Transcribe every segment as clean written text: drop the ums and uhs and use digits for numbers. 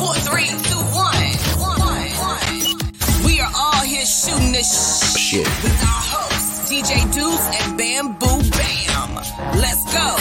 4, 3, 2, 1. We are all here shooting the shit with our hosts, DJ Deuce and Bamboo Bam. Let's go.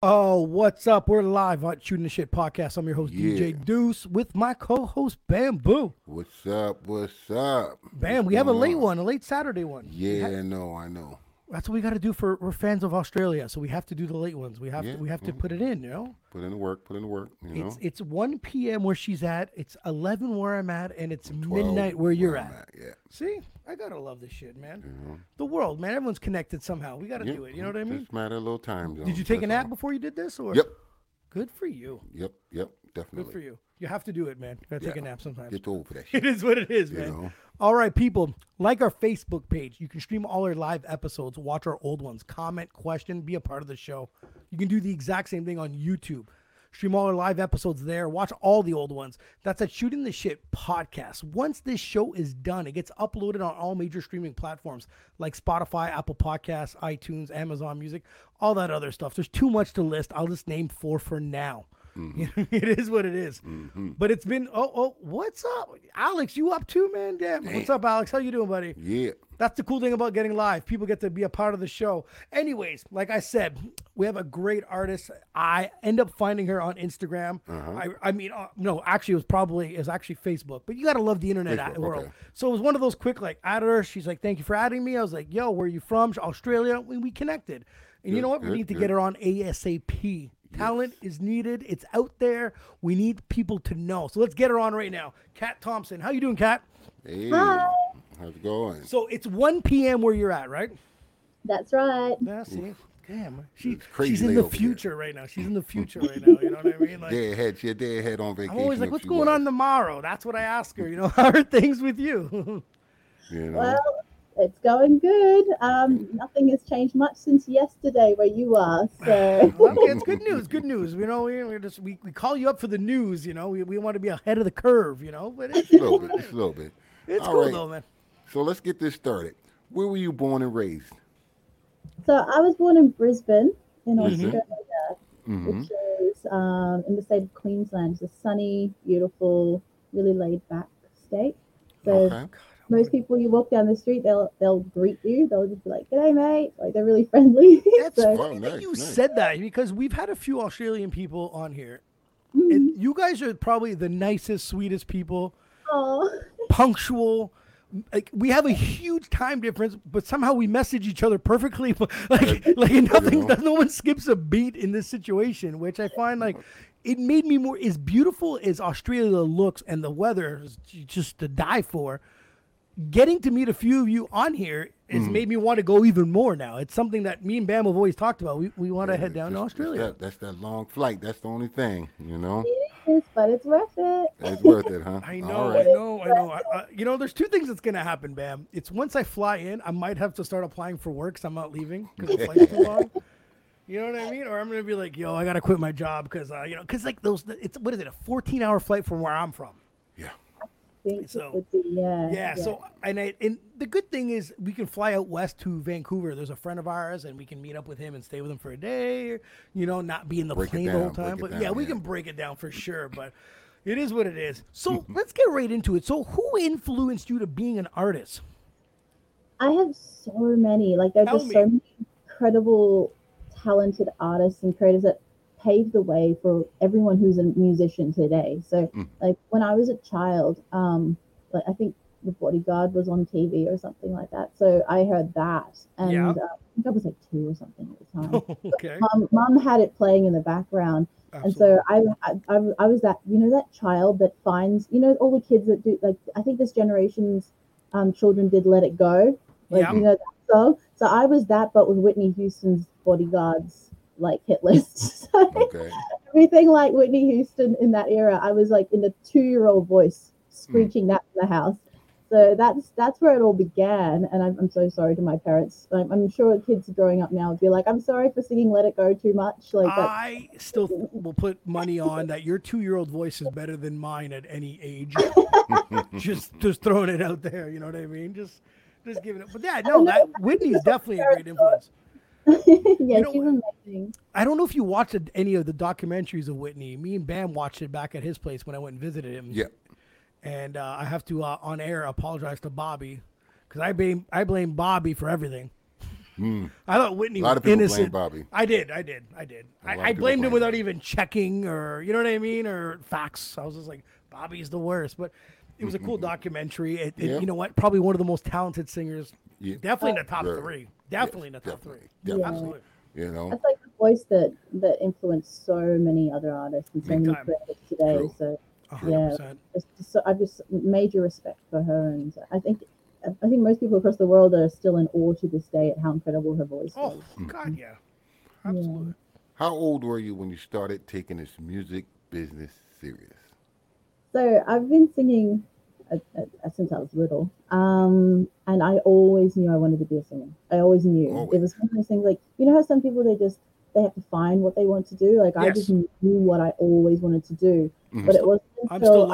Oh, what's up? We're live on Shooting the Shit Podcast. I'm your host, DJ Deuce, with my co-host, Bamboo. What's up? What's up? Bam, we have a late one, a late Saturday one. Yeah, I know. That's what we got to do for, we're fans of Australia, so we have to do the late ones. We have to put it in, you know? Put in the work, you know? It's 1 p.m. where she's at, it's 11 where I'm at, and it's midnight where you're at. Yeah. See? I got to love this shit, man. Mm-hmm. The world, man. Everyone's connected somehow. We got to do it, you know what I mean? It's a matter of a little time zone. Did you take a nap before you did this? Or? Yep. Good for you. Yep, definitely. Good for you. You have to do it, man. You got to take a nap sometimes. Get over that shit. It is what it is, man. You know? All right, people, like our Facebook page. You can stream all our live episodes, watch our old ones, comment, question, be a part of the show. You can do the exact same thing on YouTube. Stream all our live episodes there. Watch all the old ones. That's at Shooting the Shit Podcast. Once this show is done, it gets uploaded on all major streaming platforms like Spotify, Apple Podcasts, iTunes, Amazon Music, all that other stuff. There's too much to list. I'll just name 4 for now. Mm-hmm. It is what it is. Mm-hmm. But it's been, what's up? Alex, you up too, man? Damn. What's up, Alex? How you doing, buddy? Yeah. That's the cool thing about getting live. People get to be a part of the show. Anyways, like I said, we have a great artist. I end up finding her on Instagram. Uh-huh. It was actually Facebook, but you got to love the internet world. Okay. So it was one of those quick, like, add her. She's like, thank you for adding me. I was like, yo, where are you from? Australia. We connected. And you know what? We need to get her on ASAP. Talent is needed. It's out there. We need people to know. So let's get her on right now. Kat Thompson. How you doing, Kat? Hey. Hi. How's it going? So it's 1 p.m. where you're at, right? That's right. Yeah, see? Damn. She's in the future right now. She's in the future right now. You know what I mean? Like, she's deadhead on vacation. I'm always like, what's going on tomorrow? That's what I ask her. You know, how are things with you? You know? Well, it's going good. Nothing has changed much since yesterday where you are. So okay, it's good news. Good news. You know, we call you up for the news. You know, we want to be ahead of the curve. You know, but it's a little bit. It's all cool though, man. So let's get this started. Where were you born and raised? So I was born in Brisbane, in Australia, which is in the state of Queensland. It's a sunny, beautiful, really laid-back state. So. Okay. Most people, you walk down the street, they'll greet you. They'll just be like, "G'day, mate!" Like they're really friendly. That's funny that you said that because we've had a few Australian people on here, and you guys are probably the nicest, sweetest people. Aww. Punctual. Like we have a huge time difference, but somehow we message each other perfectly. Like nothing, no one skips a beat in this situation, which I find like it made me more as beautiful as Australia looks and the weather is just to die for. Getting to meet a few of you on here has made me want to go even more now. It's something that me and Bam have always talked about. We want to head down to Australia. That's that long flight. That's the only thing, you know? It is, but it's worth it. It's worth it, huh? I know, right. I know. You know, there's 2 things that's going to happen, Bam. It's once I fly in, I might have to start applying for work because I'm not leaving because the flight's too long. You know what I mean? Or I'm going to be like, yo, I got to quit my job because, you know, because like those, it's, what is it, a 14-hour flight from where I'm from? Yeah. So and the good thing is we can fly out west to Vancouver. There's a friend of ours, and we can meet up with him and stay with him for a day. You know, not be in the plane the whole time. But we can break it down for sure. But it is what it is. So let's get right into it. So who influenced you to being an artist? I have so many. Like there are so many incredible, talented artists and creators that paved the way for everyone who's a musician today. So like when I was a child, like I think The Bodyguard was on TV or something like that. So I heard that and I think I was like 2 or something at the time. Okay. Mom had it playing in the background. Absolutely. And so I was that, you know, that child that finds, you know, all the kids that do like, I think this generation's children did Let It Go. Like, you know, that song. So I was that, but with Whitney Houston's Bodyguards like hit lists. Everything like Whitney Houston in that era, I was like in the 2-year-old voice screeching that in the house. So that's where it all began. And I'm so sorry to my parents. I'm sure kids growing up now would be like, I'm sorry for singing Let It Go too much. Like I still will put money on that your 2-year-old voice is better than mine at any age. just throwing it out there, you know what I mean? Just giving it. But Whitney's definitely a great influence. She's amazing. I don't know if you watched any of the documentaries of Whitney. Me and Bam watched it back at his place when I went and visited him. Yeah. And I have to, on air, apologize to Bobby, because I blame Bobby for everything. I thought Whitney was innocent. A lot of people blame Bobby. I did. I blamed him without even checking or, you know what I mean, or facts. I was just like, Bobby's the worst. But it was a cool documentary. You know what? Probably one of the most talented singers. Yeah. Definitely in the top three. Definitely in the top three. Yeah. Absolutely. You know, it's like the voice that influenced so many other artists and so many critics today. True. So 100%. Yeah, I've just major respect for her, and I think most people across the world are still in awe to this day at how incredible her voice was. Oh, God, yeah. Absolutely. Yeah. How old were you when you started taking this music business serious? So I've been singing since I was little. And I always knew I wanted to be a singer. I always knew. It was one of those things like, you know how some people, they have to find what they want to do? Like, yes. I just knew what I always wanted to do. Mm-hmm. But it wasn't until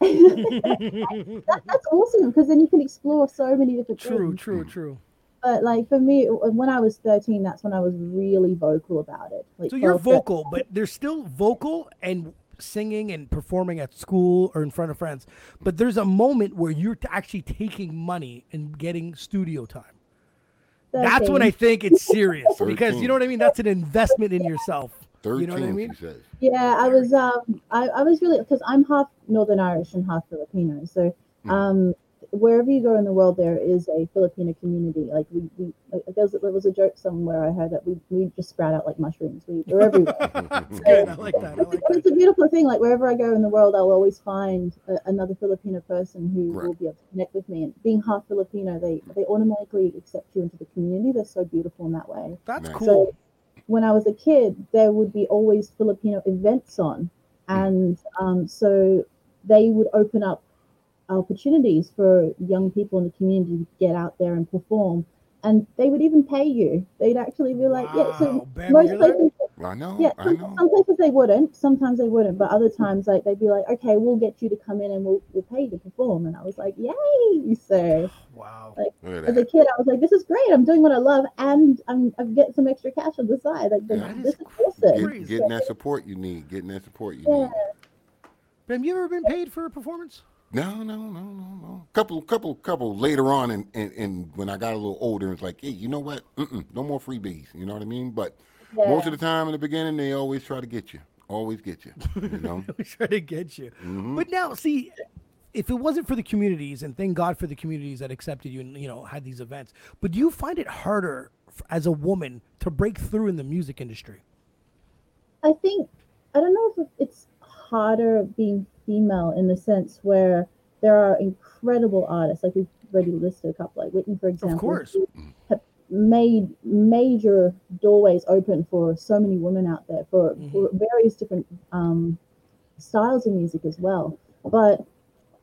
that's awesome, because then you can explore so many different things. True. But like for me, when I was 13, that's when I was really vocal about it. Like, so you're vocal, but there's still vocal and singing and performing at school or in front of friends. But there's a moment where you're actually taking money and getting studio time. 13. That's when I think it's serious, because you know what I mean. That's an investment in yourself. 13, you know what I mean? Yeah, I was I was really, because I'm half Northern Irish and half Filipino. So wherever you go in the world, there is a Filipino community. Like there was a joke somewhere I heard that we just sprout out like mushrooms. We're everywhere. So, I like that. It's a beautiful thing. Like wherever I go in the world, I'll always find another Filipino person who will be able to connect with me. And being half Filipino, they automatically accept you into the community. They're so beautiful in that way. That's cool. So, when I was a kid, there would be always Filipino events on. And so they would open up opportunities for young people in the community to get out there and perform. And they would even pay you. They'd actually be like, most places. Some places they wouldn't. Sometimes they wouldn't. But other times, like, they'd be like, okay, we'll get you to come in and we'll pay you to perform. And I was like, yay! So, wow. Like, as a kid, I was like, this is great. I'm doing what I love, and I'm getting some extra cash on the side. Like, this is awesome. Getting that support you need. Yeah. Bam, you ever been paid for a performance? No. Couple later on, and when I got a little older, it's like, hey, you know what? No more freebies. You know what I mean? But most of the time in the beginning, they always try to get you. You know? Mm-hmm. But now, see, if it wasn't for the communities, and thank God for the communities that accepted you and, you know, had these events, but do you find it harder as a woman to break through in the music industry? I think, I don't know if it's harder being female in the sense where there are incredible artists, like we've already listed a couple, like Whitney, for example. Of course. Have made major doorways open for so many women out there for various different styles of music as well. But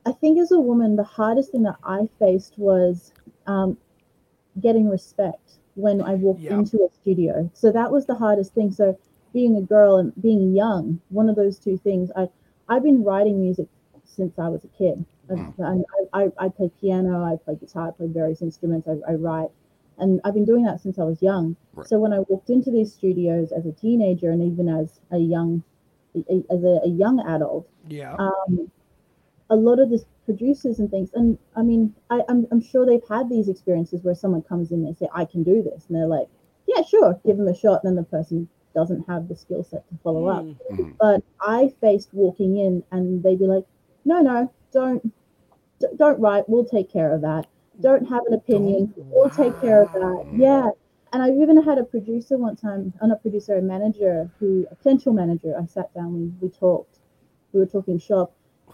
I think as a woman, the hardest thing that I faced was getting respect when I walked into a studio. So that was the hardest thing. So being a girl and being young, one of those two things, I've been writing music since I was a kid. I play piano, I play guitar, I play various instruments, I write. And I've been doing that since I was young. Right. So when I walked into these studios as a teenager and even as a young adult, a lot of the producers and things, and I mean, I'm sure they've had these experiences where someone comes in and they say, I can do this. And they're like, yeah, sure, give them a shot. And then the person doesn't have the skill set to follow up. Mm-hmm. But I faced walking in and they'd be like, no, don't write. We'll take care of that. Don't have an opinion. We'll take care of that. Yeah. And I even had a producer one time, a potential manager, I sat down, we talked. We were talking shop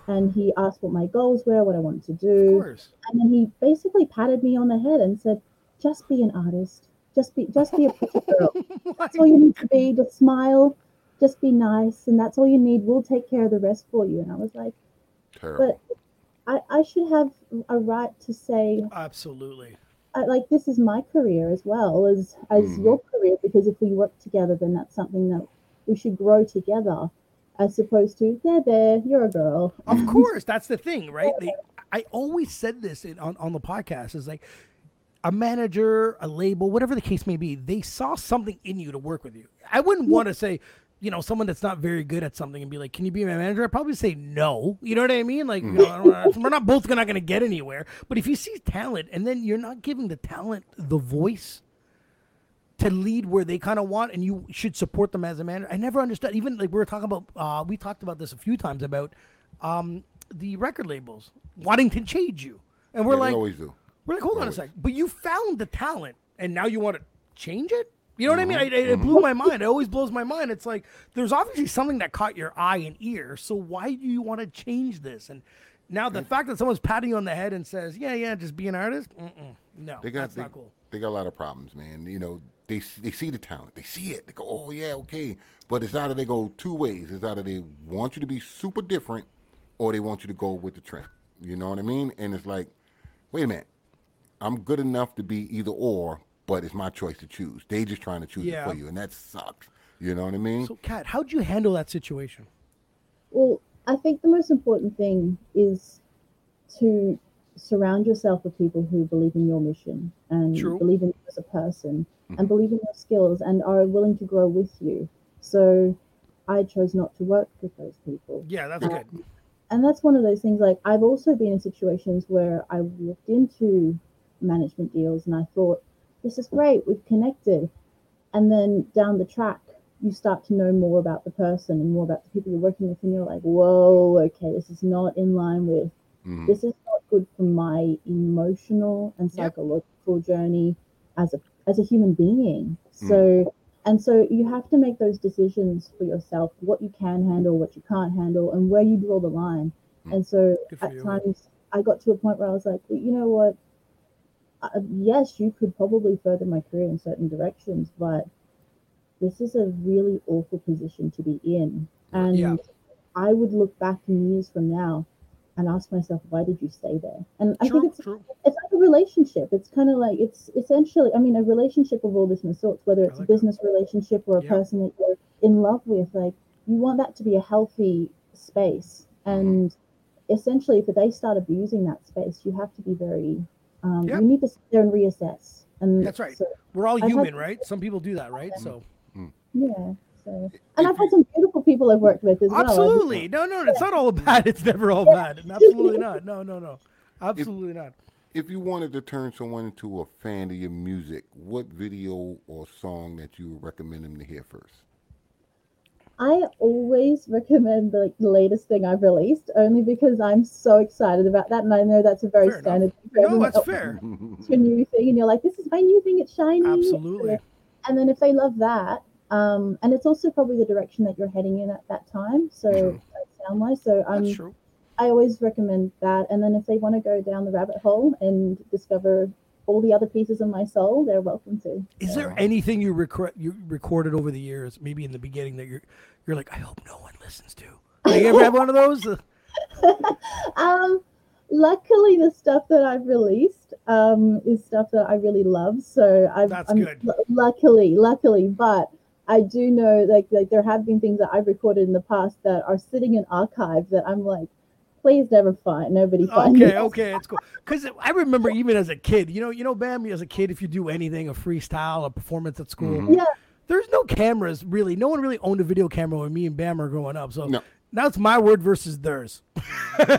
and he asked what my goals were, what I wanted to do. Of course. And then he basically patted me on the head and said, just be an artist. Just be a pretty girl. That's all you need to be. Just smile. Just be nice. And that's all you need. We'll take care of the rest for you. And I was like, terrible. But I should have a right to say, absolutely. Like, this is my career as well as your career, because if we work together, then that's something that we should grow together, as opposed to, you're a girl. Of course. That's the thing, right? I always said this on the podcast, is like, a manager, a label, whatever the case may be, they saw something in you to work with you. I wouldn't want to say, you know, someone that's not very good at something and be like, can you be my manager? I'd probably say no. You know what I mean? Like, no, we're not both not going to get anywhere. But if you see talent and then you're not giving the talent the voice to lead where they kind of want, and you should support them as a manager. I never understood. Even like we talked about this a few times about the record labels wanting to change you. And we're like, always do. We're like, hold on a sec. But you found the talent and now you want to change it? You know what I mean? It blew my mind. It always blows my mind. It's like there's obviously something that caught your eye and ear. So why do you want to change this? And now the fact that someone's patting you on the head and says, yeah, just be an artist. No, that's not cool. They got a lot of problems, man. You know, they see the talent. They see it. They go, oh, yeah, okay. But it's either they go two ways. It's either they want you to be super different or they want you to go with the trend. You know what I mean? And it's like, wait a minute. I'm good enough to be either or, but it's my choice to choose. They just trying to choose it for you, and that sucks. You know what I mean? So, Kat, how'd you handle that situation? Well, I think the most important thing is to surround yourself with people who believe in your mission and believe in you as a person and believe in your skills and are willing to grow with you. So I chose not to work with those people. Yeah, that's good. And that's one of those things, like, I've also been in situations where I looked into management deals and I thought, this is great, we've connected. And then down the track, you start to know more about the person and more about the people you're working with, and you're like, whoa, okay, this is not in line with, this is not good for my emotional and psychological journey as a human being. So you have to make those decisions for yourself, what you can handle, what you can't handle, and where you draw the line. And so at times I got to a point where I was like, well, you know what? Yes, you could probably further my career in certain directions, but this is a really awful position to be in. And I would look back in years from now and ask myself, why did you stay there? And I think it's like a relationship. It's kind of like, it's essentially, I mean, a relationship of all different sorts, whether it's a business relationship or a person that you're in love with, like, you want that to be a healthy space. And essentially, if they start abusing that space, you have to be very... you need to sit there and reassess. And that's right. So we're all human, right? Some people do that, right? So, yeah. So, and I've had some beautiful people I've worked with as well. Absolutely. No, it's not all bad. It's never all bad. Absolutely not. No. Absolutely not. If you wanted to turn someone into a fan of your music, what video or song that you would recommend them to hear first? I always recommend the latest thing I've released, only because I'm so excited about that, and I know that's a very standard thing. No, that's fair. It's your new thing, and you're like, this is my new thing, it's shiny. Absolutely. And then if they love that, and it's also probably the direction that you're heading in at that time, so sound-wise, so that's true. I always recommend that, and then if they want to go down the rabbit hole and discover all the other pieces of my soul, they're welcome to. Is there anything you recorded over the years, maybe in the beginning, that you're like, I hope no one listens to? Like, you ever have one of those? Luckily, the stuff that I've released is stuff that I really love. So I'm good. Luckily, but I do know like there have been things that I've recorded in the past that are sitting in archives that I'm like, please never find. Nobody finds. Okay, it's cool. Because I remember even as a kid, you know, Bam, as a kid, if you do anything, a freestyle, a performance at school, there's no cameras really. No one really owned a video camera when me and Bam were growing up. So now it's my word versus theirs.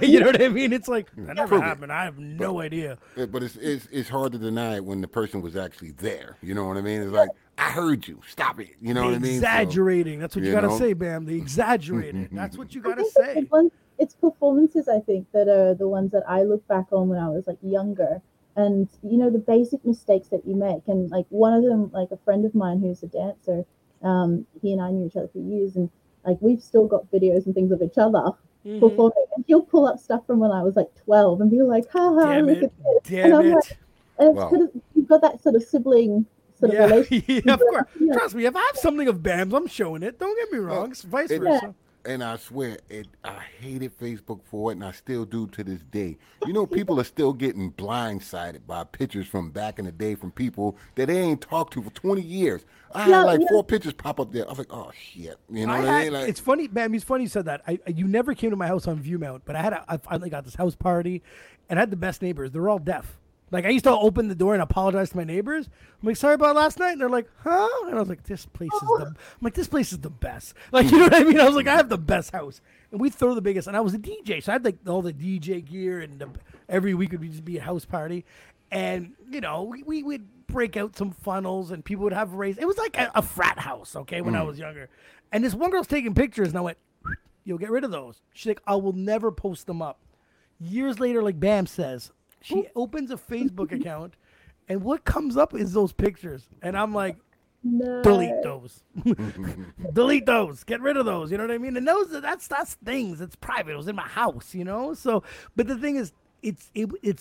You know what I mean? It's like, that never happened. I have no idea. But it's hard to deny it when the person was actually there. You know what I mean? It's like, I heard you. Stop it. You know what I mean? Exaggerating. That's what you got to say, Bam. They exaggerated. That's what you got to say. It's performances, I think, that are the ones that I look back on when I was like younger, and you know, the basic mistakes that you make. And like one of them, like a friend of mine who's a dancer, he and I knew each other for years, and like we've still got videos and things of each other performing. And he'll pull up stuff from when I was like 12 and be like, "Ha, look at this," and I'm like, you've got that sort of sibling. Sort of relationship. Of course. Trust me, if I have something of Bam's, I'm showing it. Don't get me wrong. It's vice versa. Yeah. And I swear, I hated Facebook for it, and I still do to this day. You know, people are still getting blindsided by pictures from back in the day from people that they ain't talked to for 20 years. I had four pictures pop up there. I was like, oh, shit. You know what I mean? Like, it's funny, Bam, it's funny you said that. You never came to my house on Viewmount, but I finally got this house party, and I had the best neighbors. They're all deaf. Like, I used to open the door and apologize to my neighbors. I'm like, sorry about last night. And they're like, huh? And I was like, this place is the best. Like, you know what I mean? I was like, I have the best house. And we'd throw the biggest. And I was a DJ. So I had, like, all the DJ gear. And every week would just be a house party. And, you know, we would break out some funnels. And people would have raised. It was like a frat house, okay, when I was younger. And this one girl's taking pictures. And I went, you'll get rid of those. She's like, I will never post them up. Years later, like Bam says, she opens a Facebook account, and what comes up is those pictures. And I'm like, delete those. Delete those. Get rid of those. You know what I mean? And those, that's things. It's private. It was in my house, you know? So, but the thing is, it's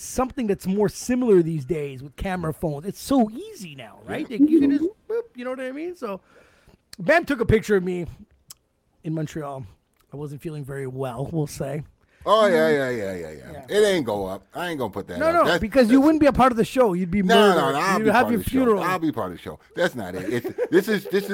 something that's more similar these days with camera phones. It's so easy now, right? Like you can just, boop, you know what I mean? So, Bam took a picture of me in Montreal. I wasn't feeling very well, we'll say. Oh, yeah. It ain't go up. I ain't going to put that up. No, that's, because you wouldn't be a part of the show. You'd be murdered. You'd have your funeral. I'll be part of the show. That's not it. It's, this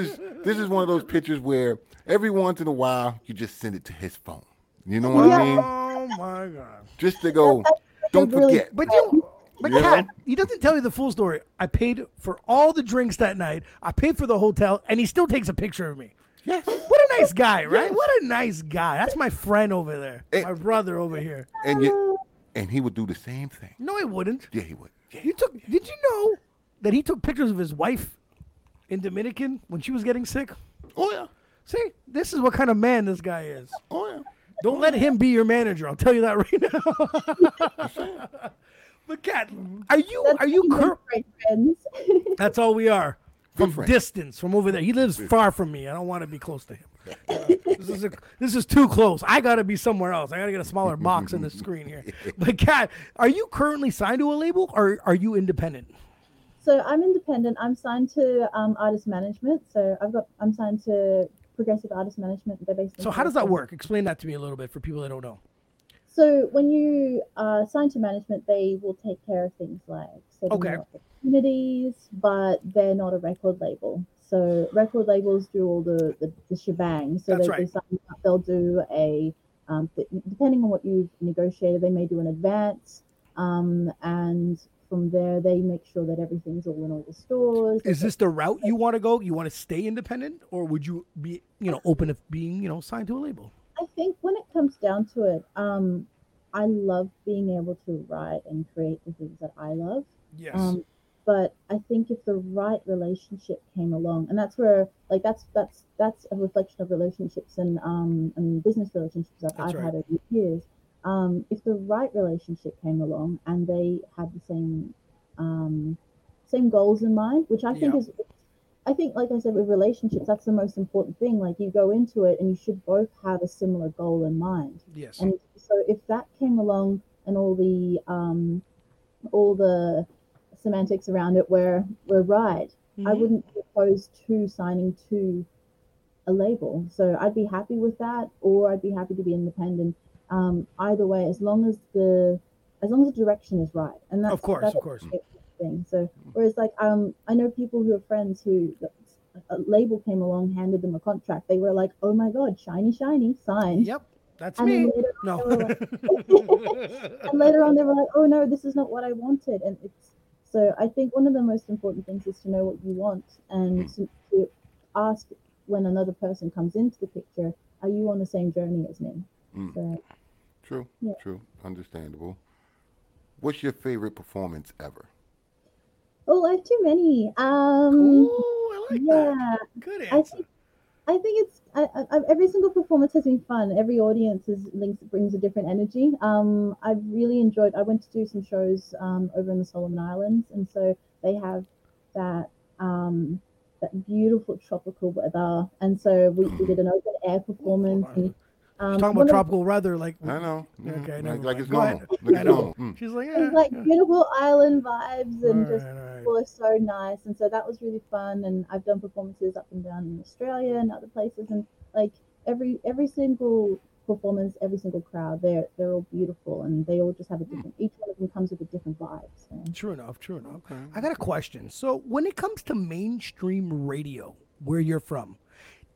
is one of those pictures where every once in a while, you just send it to his phone. You know what I mean? Oh, my God. Just to go, don't forget. But Kat, he doesn't tell you the full story. I paid for all the drinks that night. I paid for the hotel, and he still takes a picture of me. Yes. What a nice guy, right? Yes. What a nice guy. That's my friend over there. And, my brother over here. And he would do the same thing. No, he wouldn't. Yeah, he would. Yeah, did you know that he took pictures of his wife in Dominican when she was getting sick? Oh, yeah. See, this is what kind of man this guy is. Oh, yeah. Don't let him be your manager. I'll tell you that right now. But, Kat, That's all we are. From distance, from over there. He lives far from me. I don't want to be close to him. This is too close. I got to be somewhere else. I got to get a smaller box in the screen here. But Kat, are you currently signed to a label or are you independent? So I'm independent. I'm signed to artist management. So I'm signed to Progressive Artist Management. So how does that work? Explain that to me a little bit for people that don't know. So when you are signed to management, they will take care of things like communities, but they're not a record label. So record labels do all the shebang. So they'll do a depending on what you've negotiated, they may do an advance, and from there they make sure that everything's all in all the stores. Is this the route you want to go? You want to stay independent, or would you be open to being signed to a label? I think when it comes down to it, I love being able to write and create the things that I love. Yes. But I think if the right relationship came along, and that's where, like, that's a reflection of relationships and business relationships that I've had over the years. If the right relationship came along and they had the same goals in mind, which I think is, I think, like I said, with relationships, that's the most important thing. Like, you go into it and you should both have a similar goal in mind. Yes. And so if that came along and all the semantics around it were right, I wouldn't be opposed to signing to a label. So I'd be happy with that, or I'd be happy to be independent. Either way, as long as the direction is right, and that's of course. Thing. So whereas like I know people who are friends who a label came along, handed them a contract, they were like, oh my God, shiny, signed. Yep. That's me. And later on, they were like, oh, no, this is not what I wanted. And so I think one of the most important things is to know what you want and to ask when another person comes into the picture, are you on the same journey as me? Mm. So, True. Understandable. What's your favorite performance ever? Oh, I have too many. Cool. I like that. Good answer. I think every single performance has been fun. Every audience brings a different energy. I've really enjoyed. I went to do some shows over in the Solomon Islands, and so they have that beautiful tropical weather. And so we did an open air performance. And, talking about tropical weather, like I know. Okay, like it's normal. I know. She's like, yeah, it's like beautiful island vibes, and people are so nice, and so that was really fun. And I've done performances up and down in Australia and other places, and like every single performance, every single crowd, they're all beautiful, and they all just have a different. Each one of them comes with a different vibe. So. True enough. Okay. I got a question. So when it comes to mainstream radio, where you're from,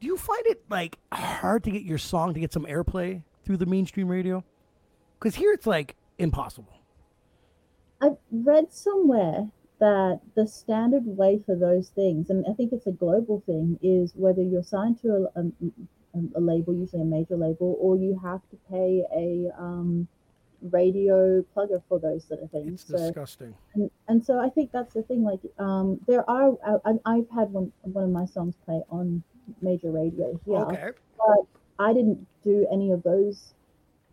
do you find it like hard to get your song to get some airplay through the mainstream radio? Because here it's like impossible. I read somewhere that the standard way for those things, and I think it's a global thing, is whether you're signed to a label, usually a major label, or you have to pay a radio plugger for those sort of things. It's disgusting. And so I think that's the thing. Like, there are, I've had one of my songs play on major radio here, okay, but I didn't do any of those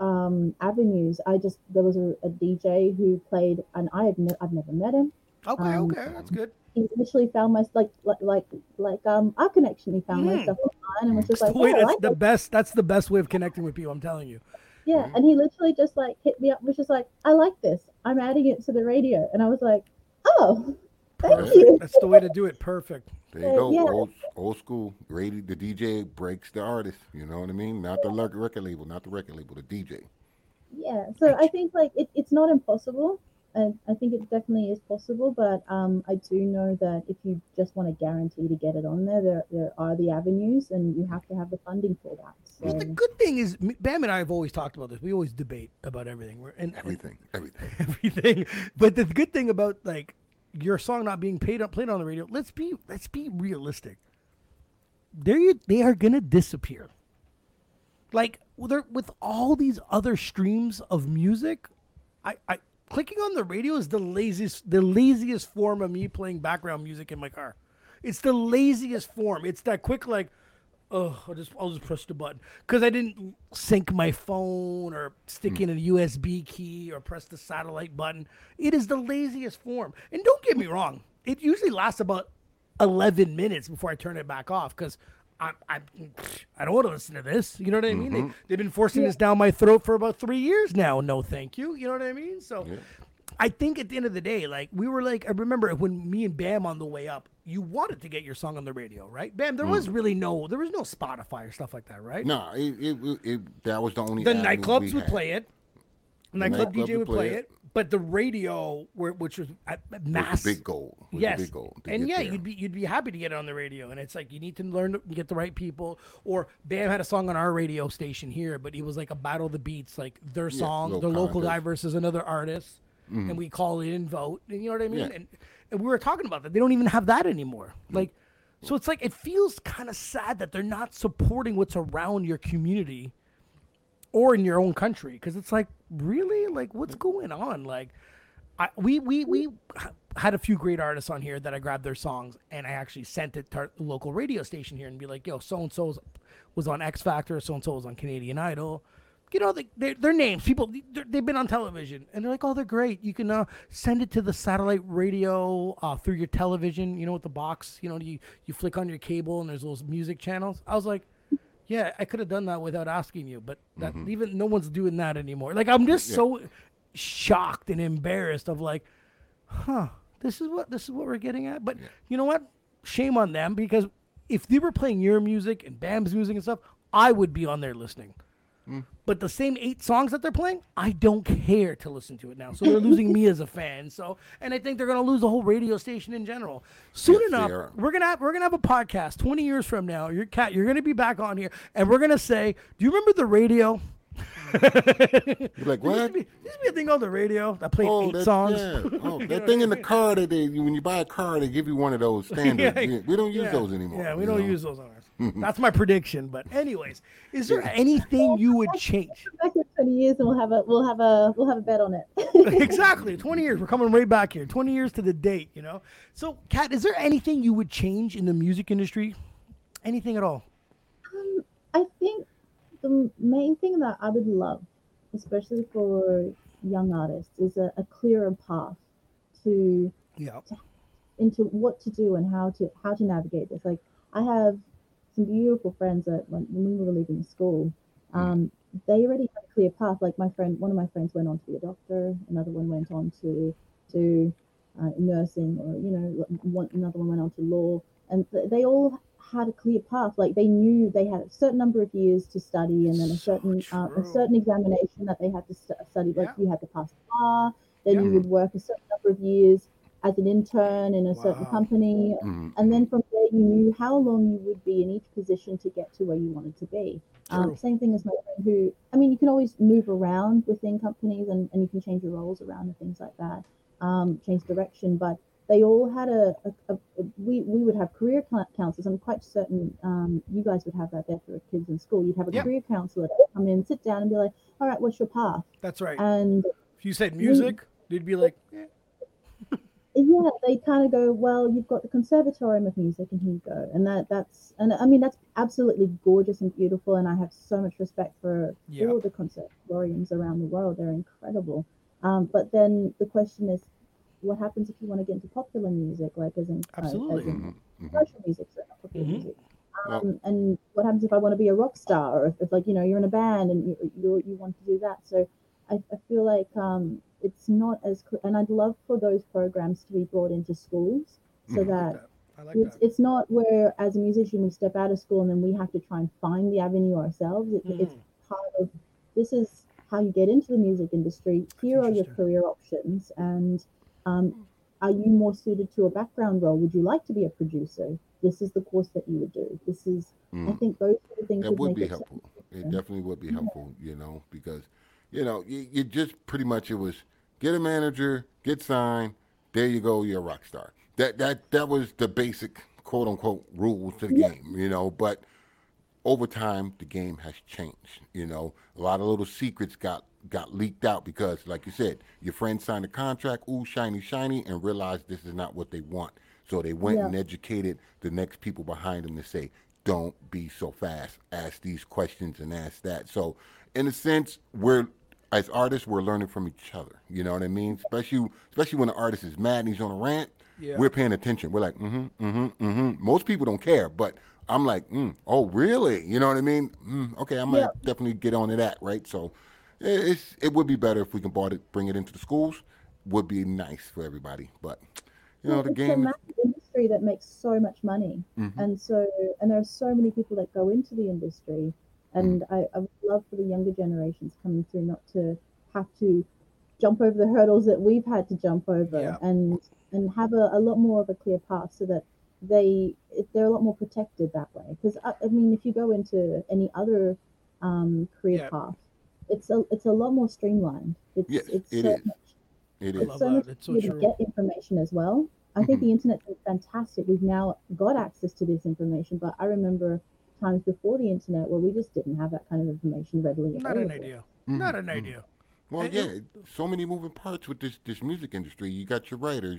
avenues. There was a DJ who played, and I've never met him. Okay, that's good. He literally found my our connection. He found my stuff online and was just like, wait, best. That's the best way of connecting with people. I'm telling you. Yeah, and he literally just like hit me up, was just like, I like this, I'm adding it to the radio. And I was like, oh, thank you. That's the way to do it. Perfect. There you go. Yeah. Old school radio. The DJ breaks the artist. You know what I mean? Not the record label, the DJ. Yeah. So I think like it's not impossible. And I think it definitely is possible, but I do know that if you just want to guarantee to get it on there, there are the avenues, and you have to have the funding for that. So. Well, the good thing is, Bam and I have always talked about this. We always debate about everything. Everything. But the good thing about like your song not being played on the radio, let's be realistic. They are gonna disappear. Like with all these other streams of music, clicking on the radio is the laziest form of me playing background music in my car. It's the laziest form. It's that quick, like, oh, I'll just press the button because I didn't sync my phone or stick in a USB key or press the satellite button. It is the laziest form. And don't get me wrong, it usually lasts about 11 minutes before I turn it back off because I don't want to listen to this. You know what I mean? Mm-hmm. They've been forcing this down my throat for about 3 years now. No, thank you. You know what I mean? So I think at the end of the day, like we were like, I remember when me and Bam on the way up, you wanted to get your song on the radio, right? Bam, there was really no Spotify or stuff like that, right? No, that was the only thing. The nightclubs would play it. The nightclub DJ would play it. But the radio, which was massive, big goal. Yes, and you'd be happy to get it on the radio. And it's like you need to learn to get the right people. Or Bam had a song on our radio station here, but it was like a battle of the beats, like their song, their local guy versus another artist, and we call it in, vote. And you know what I mean? Yeah. And we were talking about that. They don't even have that anymore. Like, so it's like it feels kind of sad that they're not supporting what's around your community or in your own country, because it's like, really? Like, what's going on? Like, we had a few great artists on here that I grabbed their songs, and I actually sent it to our local radio station here and be like, yo, so-and-so was on X Factor, so-and-so was on Canadian Idol. You know, their names, people, they've been on television, and they're like, oh, they're great. You can send it to the satellite radio through your television, you know, with the box. You know, you flick on your cable, and there's those music channels. I was like, yeah, I could have done that without asking you, but that, even no one's doing that anymore. Like, I'm just so shocked and embarrassed of like, huh, this is what we're getting at. But you know what? Shame on them, because if they were playing your music and Bam's music and stuff, I would be on there listening. But the same 8 songs that they're playing, I don't care to listen to it now. So they're losing me as a fan. So, and I think they're going to lose the whole radio station in general. Soon enough, we're going to have a podcast 20 years from now. You're going to be back on here, and we're going to say, "Do you remember the radio?" You're like, what? There used to be a thing on the radio that played 8 songs. Yeah. Oh, that thing in the car that when you buy a car, they give you one of those standards. We don't use those anymore. Yeah, we don't use those on ours. That's my prediction. But anyways, is there anything you would change? Back in 20 years, and we'll have a bet on it. Exactly, 20 years. We're coming right back here. 20 years to the date, you know. So, Kat, is there anything you would change in the music industry? Anything at all? I think the main thing that I would love, especially for young artists, is a clearer path to into what to do and how to navigate this. Like, I have some beautiful friends that when we were leaving school, they already had a clear path. Like one of my friends went on to be a doctor, another one went on to nursing, or you know, another one went on to law, and they all had a clear path. Like, they knew they had a certain number of years to study, and then a certain examination that they had to study. Like, you had to pass the bar, then you would work a certain number of years as an intern in a certain company, and then from there you knew how long you would be in each position to get to where you wanted to be. Same thing as my friend who, I mean, you can always move around within companies, and you can change your roles around and things like that. change direction, but they all had we would have career counselors. I'm quite certain you guys would have that there for kids in school. You'd have a career counselor come in, sit down and be like, all right, what's your path? That's right. And if you said music, they'd be like, yeah. Yeah, they kind of go, well, you've got the Conservatorium of Music, and here you go. And that's absolutely gorgeous and beautiful. And I have so much respect for all the conservatoriums around the world. They're incredible. But then the question is, what happens if you want to get into popular music, like as in commercial music, so not popular music? And what happens if I want to be a rock star, or if like, you're in a band and you want to do that? So I feel like it's not as, and I'd love for those programs to be brought into schools so that it's not where as a musician we step out of school and then we have to try and find the avenue ourselves. It's part of, this is how you get into the music industry. Here are your career options, and are you more suited to a background role? Would you like to be a producer? This is the course that you would do. This is, I think those sort of things would be helpful. It definitely would be helpful, because, you just pretty much, it was get a manager, get signed, there you go, you're a rock star. That was the basic quote unquote rules to the game, but over time the game has changed, a lot of little secrets got leaked out because, like you said, your friend signed a contract, ooh, shiny, and realized this is not what they want. So they went and educated the next people behind them to say, don't be so fast, ask these questions and ask that. So in a sense, we're, as artists, we're learning from each other. You know what I mean? Especially when the artist is mad and he's on a rant, we're paying attention. We're like, Most people don't care, but I'm like, oh, really? You know what I mean? Okay, I'm going to definitely get on to that, right? So it would be better if we can bring it into the schools. Would be nice for everybody, but the game. It's a massive industry that makes so much money, and there are so many people that go into the industry, and I would love for the younger generations coming through not to have to jump over the hurdles that we've had to jump over, and have a lot more of a clear path so that they're a lot more protected that way. Because I mean, if you go into any other career path, It's a lot more streamlined. It's so much easier to get information as well. I think the internet's been fantastic. We've now got access to this information, but I remember times before the internet where we just didn't have that kind of information readily available. Not an idea. Well, so many moving parts with this music industry. You got your writers,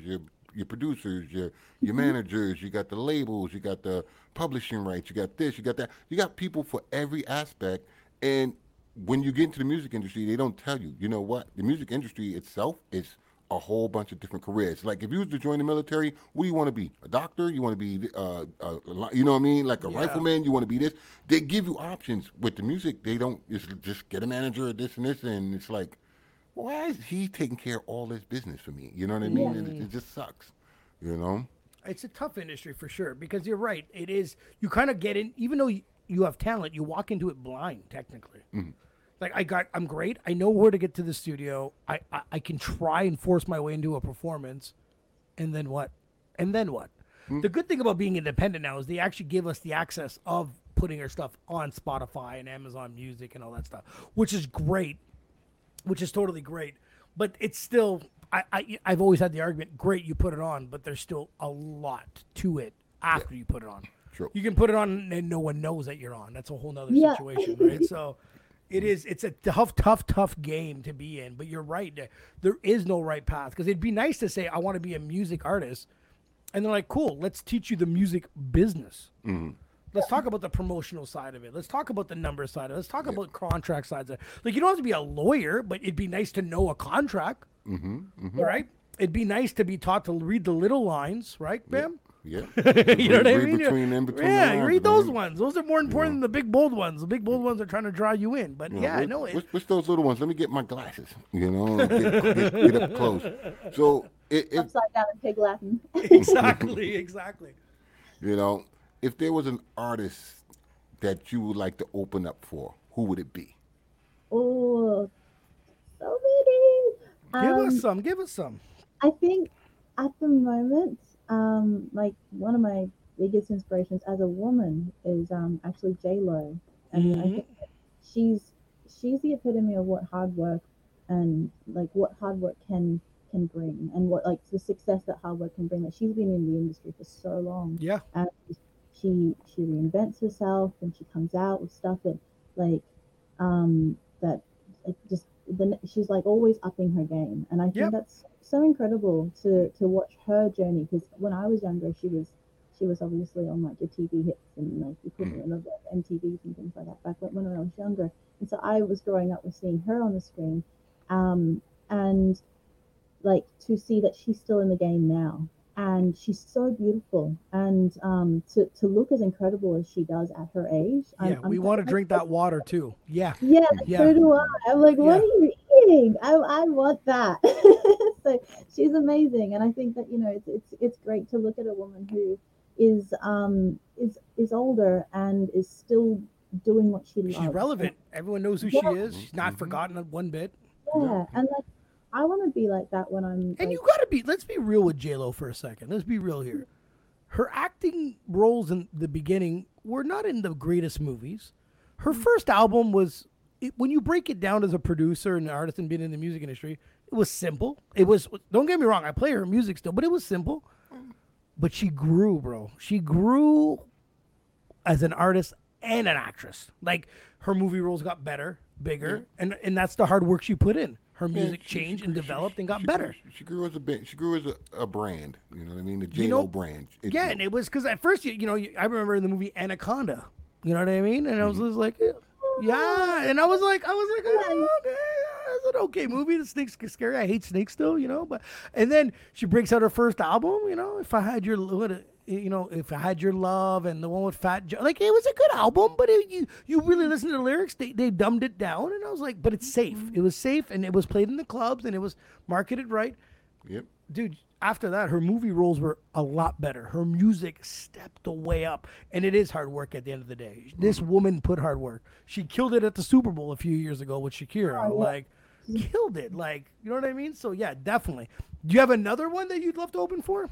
your producers, your managers, you got the labels, you got the publishing rights, you got this, you got that. You got people for every aspect, and when you get into the music industry, they don't tell you, you know what? The music industry itself is a whole bunch of different careers. Like, if you was to join the military, what do you want to be? A doctor? You want to be, you know what I mean? Like a rifleman? You want to be this? They give you options. With the music, they don't, it's just get a manager or this and this. And it's like, why is he taking care of all this business for me? You know what I mean? It just sucks, you know? It's a tough industry for sure, because you're right. It is, you kind of get in, even though you have talent, you walk into it blind, technically. Like, I'm great. I know where to get to the studio. I can try and force my way into a performance. And then what? The good thing about being independent now is they actually give us the access of putting our stuff on Spotify and Amazon Music and all that stuff, which is great, which is totally great. But it's still, I've always had the argument, great, you put it on, but there's still a lot to it after you put it on. True. You can put it on and no one knows that you're on. That's a whole nother situation, right? So it's a tough game to be in. But you're right. There is no right path, because it'd be nice to say, I want to be a music artist. And they're like, cool, let's teach you the music business. Let's talk about the promotional side of it. Let's talk about the number side of it. Let's talk about contract sides of it. Like, you don't have to be a lawyer, but it'd be nice to know a contract, right? It'd be nice to be taught to read the little lines, right, Bam? Yeah, you know what I mean? You read those ones. Those are more important than the big, bold ones. The big, bold ones are trying to draw you in. But, I know it. What's those little ones? Let me get my glasses, get up close. So it upside down in pig Latin. Exactly. If there was an artist that you would like to open up for, who would it be? Oh, so many. Give us some. I think at the moment, like, one of my biggest inspirations as a woman is actually J Lo, and I think she's the epitome of what hard work can can bring and what, like, the success that hard work can bring. Like, she's been in the industry for so long. Yeah. And she reinvents herself and she comes out with stuff that, like, that just, she's like always upping her game. And I think that's so incredible to watch her journey, because when I was younger, she was obviously on, like, your TV hits and, like, you couldn't remember MTVs and things like that back when I was younger. And so I was growing up with seeing her on the screen, and, like, to see that she's still in the game now, and she's so beautiful, and to look as incredible as she does at her age. We want to drink that water too. Yeah. So do I. I'm like, what are you eating? I want that. So she's amazing, and I think that, you know, it's great to look at a woman who is older and is still doing what she loves. She's relevant. Everyone knows who she is. She's not forgotten one bit. Yeah, and, like, I want to be like that when I'm... And, like, you gotta be... Let's be real with J Lo for a second. Let's be real here. Her acting roles in the beginning were not in the greatest movies. Her first album was... when you break it down as a producer and an artist and being in the music industry, it was simple. It was... Don't get me wrong, I play her music still, but it was simple. But she grew, bro. She grew as an artist and an actress. Like, her movie roles got better, bigger, and that's the hard work she put in. Her music changed and developed and got better. She grew as a brand. You know what I mean? The J Lo brand. And it was because at first, I remember in the movie Anaconda. You know what I mean? And I was just like, yeah. And I was like, oh, okay, it's an okay movie. The snakes are scary. I hate snakes still, But and then she breaks out her first album. If I had your love, and the one with Fat Joe, like, it was a good album, but you really listen to the lyrics, they dumbed it down, and I was like, but it's safe. It was safe, and it was played in the clubs, and it was marketed right. Yep, dude. After that, her movie roles were a lot better. Her music stepped the way up, and it is hard work at the end of the day. This woman put hard work. She killed it at the Super Bowl a few years ago with Shakira. Killed it. Like, you know what I mean? So yeah, definitely. Do you have another one that you'd love to open for?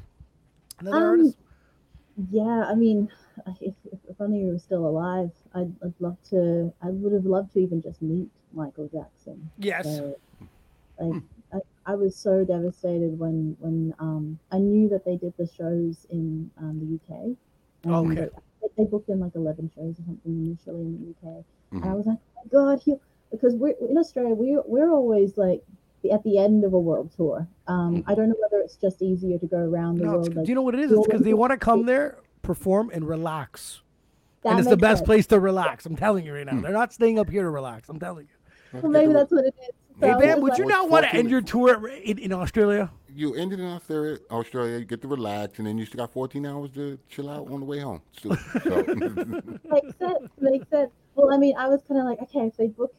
Another artist? Yeah, I mean, if only he was still alive, I would have loved to even just meet Michael Jackson. Yes. So, like, I was so devastated when I knew that they did the shows in the UK. Okay. They booked in, like, 11 shows or something initially in the UK. Mm-hmm. And I was like, oh my God, because we're in Australia, we're always, like, at the end of a world tour. I don't know whether it's just easier to go around the world. Like, do you know what it is? It's because they want to come there, perform, and relax. And it's the best place to relax. I'm telling you right now. They're not staying up here to relax. I'm telling you. Well, maybe that's what it is. So hey, Bam, would you not want to end your tour in Australia? You ended in Australia, you get to relax, and then you still got 14 hours to chill out on the way home. So. Makes sense. Well, I mean, I was kind of like, okay, if they book...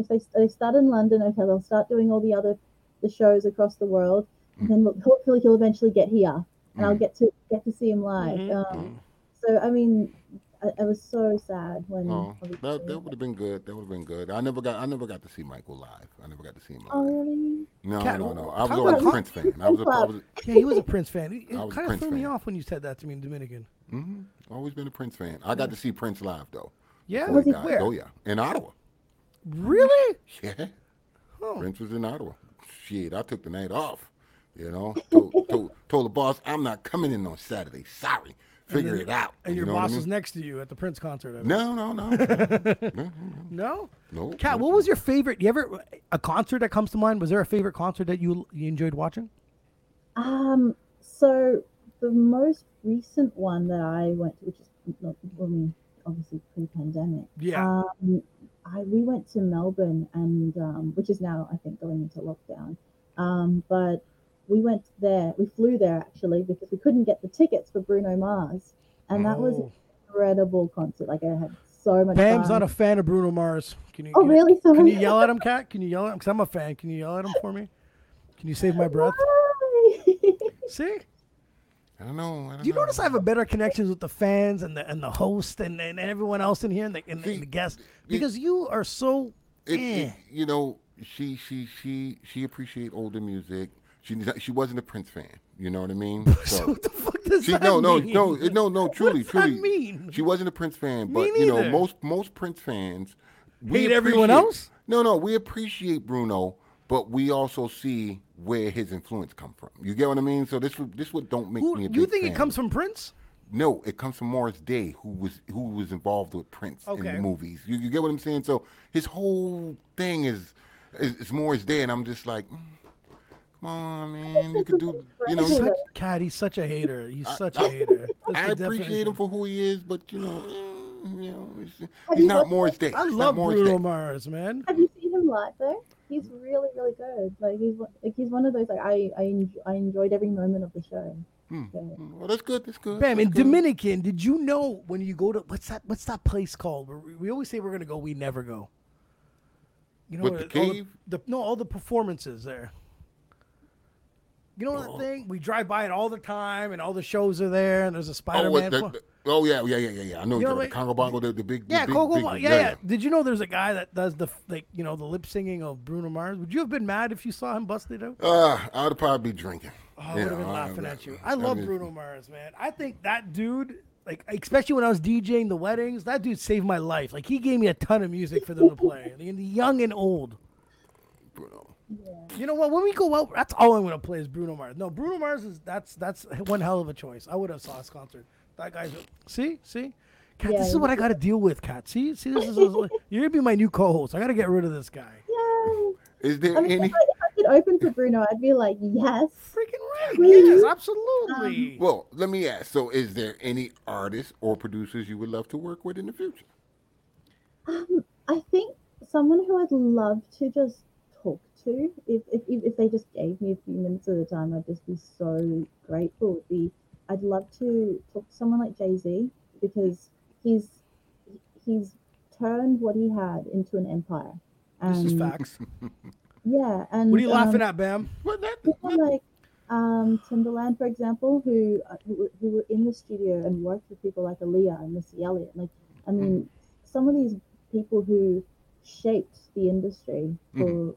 If they start in London, okay, they'll start doing all the shows across the world, and then hopefully he'll eventually get here, and I'll get to see him live. So I mean, I was so sad when that would have been good. That would have been good. I never got to see Michael live. I never got to see him live. Oh, really? No. I was always a Prince fan. He was a Prince fan. It kind of threw me off when you said that to me in Dominican. Mm-hmm. Always been a Prince fan. I got to see Prince live though. Yeah, was he where? Oh yeah, in Ottawa. Really? Yeah. Oh. Prince was in Ottawa. Shit, I took the night off. Told the boss, I'm not coming in on Saturday. Sorry. Figure it out. And your boss was next to you at the Prince concert. I mean. No. No? Kat, what was your favorite? A concert that comes to mind? Was there a favorite concert that you enjoyed watching? So the most recent one that I went to, which is not, obviously pre-pandemic. Yeah. We went to Melbourne, and which is now, I think, going into lockdown. But we went there. We flew there, actually, because we couldn't get the tickets for Bruno Mars. And that was an incredible concert. Like, I had so much fun. Bam's not a fan of Bruno Mars. Really? Sorry. Can you yell at him, Kat? Can you yell at him? Because I'm a fan. Can you yell at him for me? Can you save my breath? See? I don't know. Do you notice I have a better connection with the fans and the host and everyone else in here and the guests because you are so. She appreciates older music. She wasn't a Prince fan. You know what I mean? So what the fuck does that mean? No. Truly. That mean? She wasn't a Prince fan, but most Prince fans hate everyone else. No, we appreciate Bruno. but we also see where his influence come from. You get what I mean? So this what don't make me a big fan. You think it comes from Prince? No, it comes from Morris Day, who was involved with Prince in the movies. You get what I'm saying? So his whole thing is Morris Day, and I'm just like, come on, man, you could do, you know. He's such a hater. He's such a hater. I appreciate him for who he is, but you know he's not Morris Day. I love Bruno Mars, man. Have you seen him live though? He's really, really good. Like he's one of those. Like I enjoyed every moment of the show. Well, that's good. Bam, that's in good. Dominican, did you know when you go to what's that place called? We always say we're gonna go, we never go. You know what, the cave? All the performances there. You know that thing? We drive by it all the time, and all the shows are there, and there's a Spider-Man. Oh yeah. I know the Congo Bongo, the big. Yeah, Congo. Yeah. Did you know there's a guy that does the lip singing of Bruno Mars? Would you have been mad if you saw him busted out? I would probably be drinking. Oh, I would have been laughing at you. I love Bruno Mars, man. I think that dude, like, especially when I was DJing the weddings, that dude saved my life. Like, he gave me a ton of music for them to play, the young and old. Bruno. Yeah. You know what? When we go out, that's all I'm gonna play is Bruno Mars. No, Bruno Mars is that's one hell of a choice. I would have saw his concert. That guy's see, Kat. Yeah, this is what I gotta deal with, Kat. See, this is you're gonna be my new co-host. I gotta get rid of this guy. Yay. Is there any? If I could open for Bruno, I'd be like, yes, freaking right, please. Yes, absolutely. Well, let me ask. So, is there any artists or producers you would love to work with in the future? I think someone who I'd love to just talk to, if they just gave me a few minutes of the time, I'd just be so grateful. I'd love to talk to someone like Jay-Z, because he's turned what he had into an empire. This is facts. Yeah, and what are you laughing at, Bam? Like Timbaland, for example, who were in the studio and worked with people like Aaliyah and Missy Elliott. Like, I mean, some of these people who shaped the industry for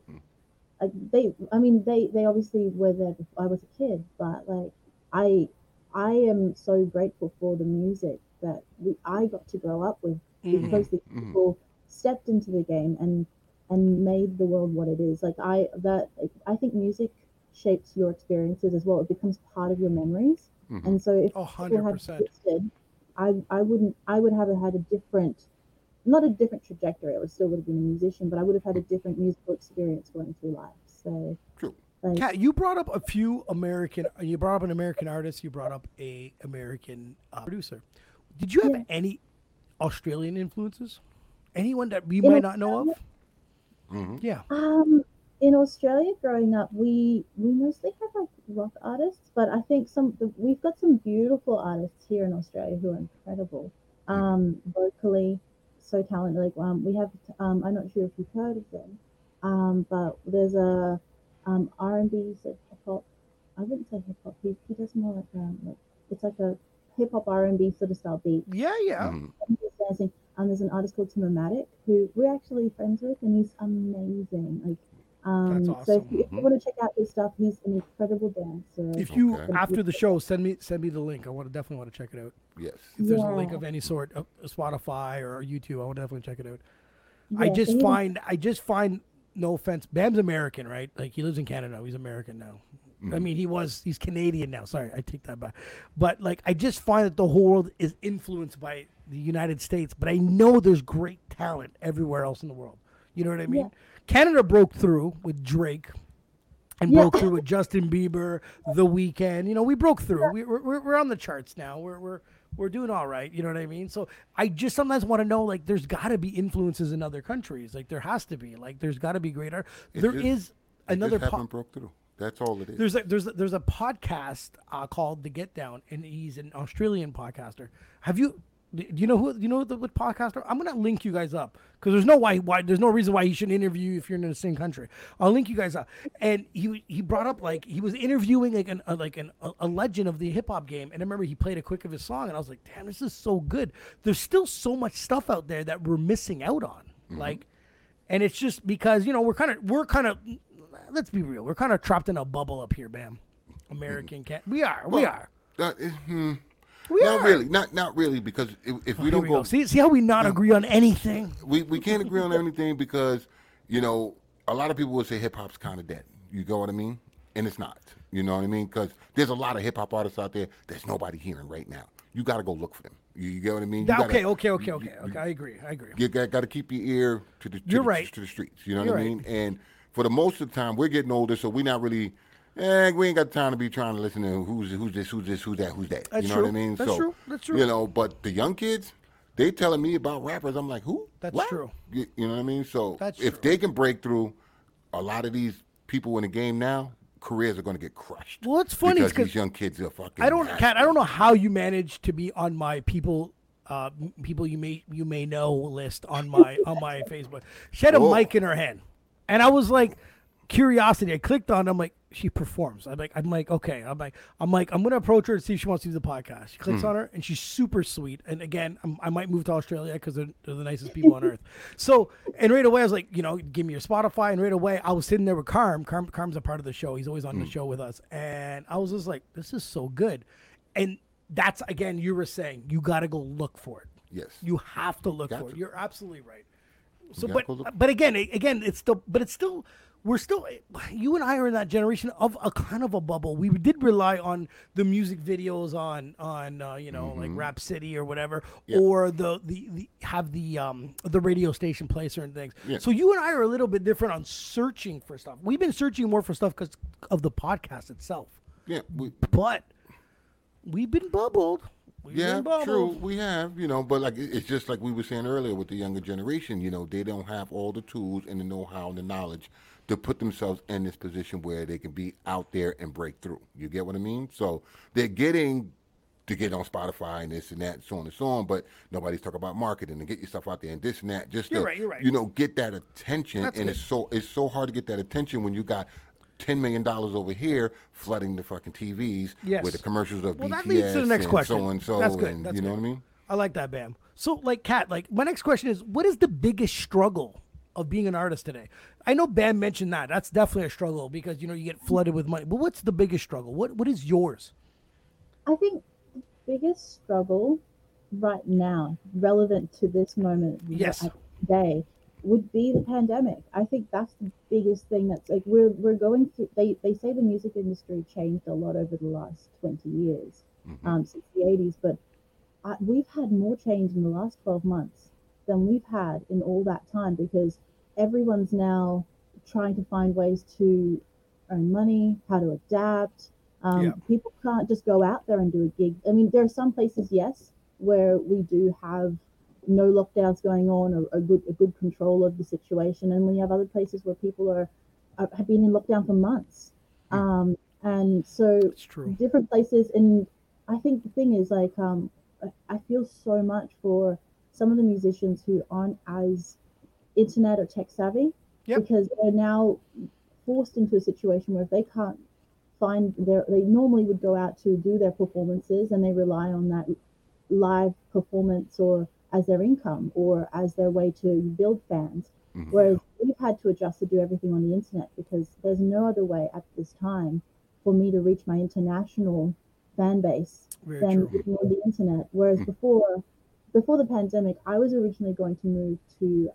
they obviously were there before I was a kid, but like I am so grateful for the music that I got to grow up with, because the people stepped into the game and made the world what it is. Like I think music shapes your experiences as well. It becomes part of your memories. And so if 100%. Existed, I would have had a different, not a different trajectory. I would have been a musician, but I would have had a different musical experience going through life. So true. Like, Kat, you brought up an American artist, you brought up a American producer. Did you have any Australian influences? Anyone that we might not know of? Mm-hmm. Yeah. In Australia, growing up, we mostly had like rock artists, but I think we've got some beautiful artists here in Australia who are incredible, vocally, so talented. Like we have, I'm not sure if you've heard of them, but there's a R&B, so hip hop. I wouldn't say hip hop. He does more like it's like a hip hop R&B sort of style beat. Yeah. There's an artist called Timomatic who we're actually friends with, and he's amazing. Like, that's awesome. So if you want to check out his stuff, he's an incredible dancer. If you after the show send me the link, I definitely want to check it out. Yes. If there's a link of any sort, Spotify or YouTube, I would definitely check it out. Yeah, I just find. No offense, Bam's American, right? Like he lives in Canada. He's American now. I mean, he's Canadian now. Sorry, I take that back. But like, I just find that the whole world is influenced by the United States. But I know there's great talent everywhere else in the world. You know what I mean? Yeah. Canada broke through with Drake, and broke through with Justin Bieber, The Weeknd. You know, we broke through. Yeah. We're on the charts now. We're doing all right, you know what I mean? So I just sometimes want to know, like, there's got to be influences in other countries. Like, there has to be. Like, there's got to be great art. There just, is another podcast. Broke through. That's all it is. There's a podcast called The Get Down, and he's an Australian podcaster. Do you know what podcaster? I'm gonna link you guys up, because there's no why there's no reason why he shouldn't interview you if you're in the same country. I'll link you guys up. And he brought up, like, he was interviewing a legend of the hip hop game, and I remember he played a quick of his song, and I was like, damn, this is so good. There's still so much stuff out there that we're missing out on, like, and it's just because, you know, we're kind of let's be real, we're kind of trapped in a bubble up here, Bam. American cat, we are. Not really, because if we don't go, see how we not agree on anything. We can't agree on anything because, you know, a lot of people would say hip hop's kind of dead. You know what I mean? And it's not. You know what I mean? Because there's a lot of hip hop artists out there that's nobody hearing right now. You got to go look for them. You get what I mean? Okay. I agree. You got to keep your ear to the streets. You know what I mean? And for the most of the time, we're getting older, so we're not really. We ain't got time to be trying to listen to who's this, who's that. That's you know true. What I mean? That's so, true. That's true. You know, but the young kids, they telling me about rappers. I'm like, who? That's what? True. You know what I mean? So if they can break through, a lot of these people in the game now, careers are going to get crushed. Well, it's funny because these young kids are fucking. Kat, I don't know how you managed to be on my people you may know list on my Facebook. She had a mic in her hand, and I was like, curiosity. I clicked on it. I'm like, she performs. I'm like, okay. I'm like, I'm gonna approach her and see if she wants to do the podcast. She clicks on her, and she's super sweet. And again, I might move to Australia because they're the nicest people on earth. So, and right away I was like, you know, give me your Spotify. And right away I was sitting there with Carm's a part of the show. He's always on the show with us. And I was just like, this is so good. And that's, again, you were saying, you gotta go look for it. Yes. You have to look for it. You're absolutely right. So, but again, it's still. We're still, you and I are in that generation of a kind of a bubble. We did rely on the music videos on like Rap City or whatever, or the radio station play certain things. Yeah. So you and I are a little bit different on searching for stuff. We've been searching more for stuff because of the podcast itself. Yeah, but we've been bubbled. True. We have, you know, but like it's just like we were saying earlier with the younger generation. You know, they don't have all the tools and the know-how and the knowledge to put themselves in this position where they can be out there and break through. You get what I mean? So they're getting to get on Spotify and this and that, so on and so on, but nobody's talking about marketing and get yourself out there and this and that. Just you're right. You know, get that attention. That's good. It's so hard to get that attention when you got $10 million over here flooding the fucking TVs with the commercials of BTS. Well, that leads to the next question. So and so, that's good. And you know what I mean? I like that, Bam. So, like, Kat, like, my next question is, what is the biggest struggle of being an artist today? I know Bam mentioned that. That's definitely a struggle because, you know, you get flooded with money. But what's the biggest struggle? What is yours? I think the biggest struggle right now, relevant to this moment today, would be the pandemic. I think that's the biggest thing. That's like we're going through. They say the music industry changed a lot over the last 20 years, since the 80s. But we've had more change in the last 12 months than we've had in all that time because everyone's now trying to find ways to earn money, how to adapt. People can't just go out there and do a gig. I mean, there are some places, yes, where we do have no lockdowns going on, or a good control of the situation, and we have other places where people have been in lockdown for months, and so different places. And I think the thing is, like, I feel so much for some of the musicians who aren't as internet or tech savvy, because they're now forced into a situation where if they can't find they normally would go out to do their performances, and they rely on that live performance or as their income or as their way to build fans. Whereas we've had to adjust to do everything on the internet because there's no other way at this time for me to reach my international fan base than on the internet. Whereas before the pandemic, I was originally going to move to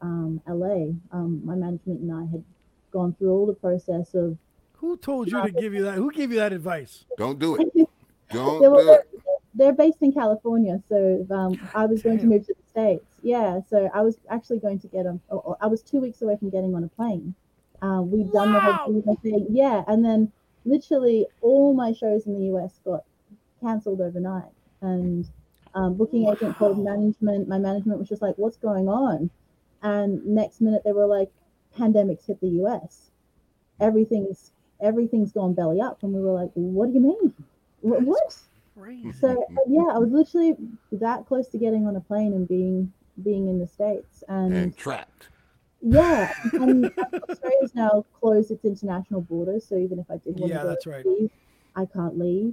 LA. My management and I had gone through all the process of... Who told you to give you that? Who gave you that advice? Don't do it. Don't do it. They're based in California, so I was going to move to the States. Yeah, so I was actually going to get on. I was 2 weeks away from getting on a plane. We'd done the whole thing. Yeah, and then literally all my shows in the US got cancelled overnight. And booking agent called management. My management was just like, "What's going on?" And next minute they were like, "Pandemics hit the US. Everything's gone belly up." And we were like, "What do you mean? What?" So I was literally that close to getting on a plane and being in the States and trapped. Yeah, and Australia's now closed its international borders, so even if I did want to leave, I can't leave.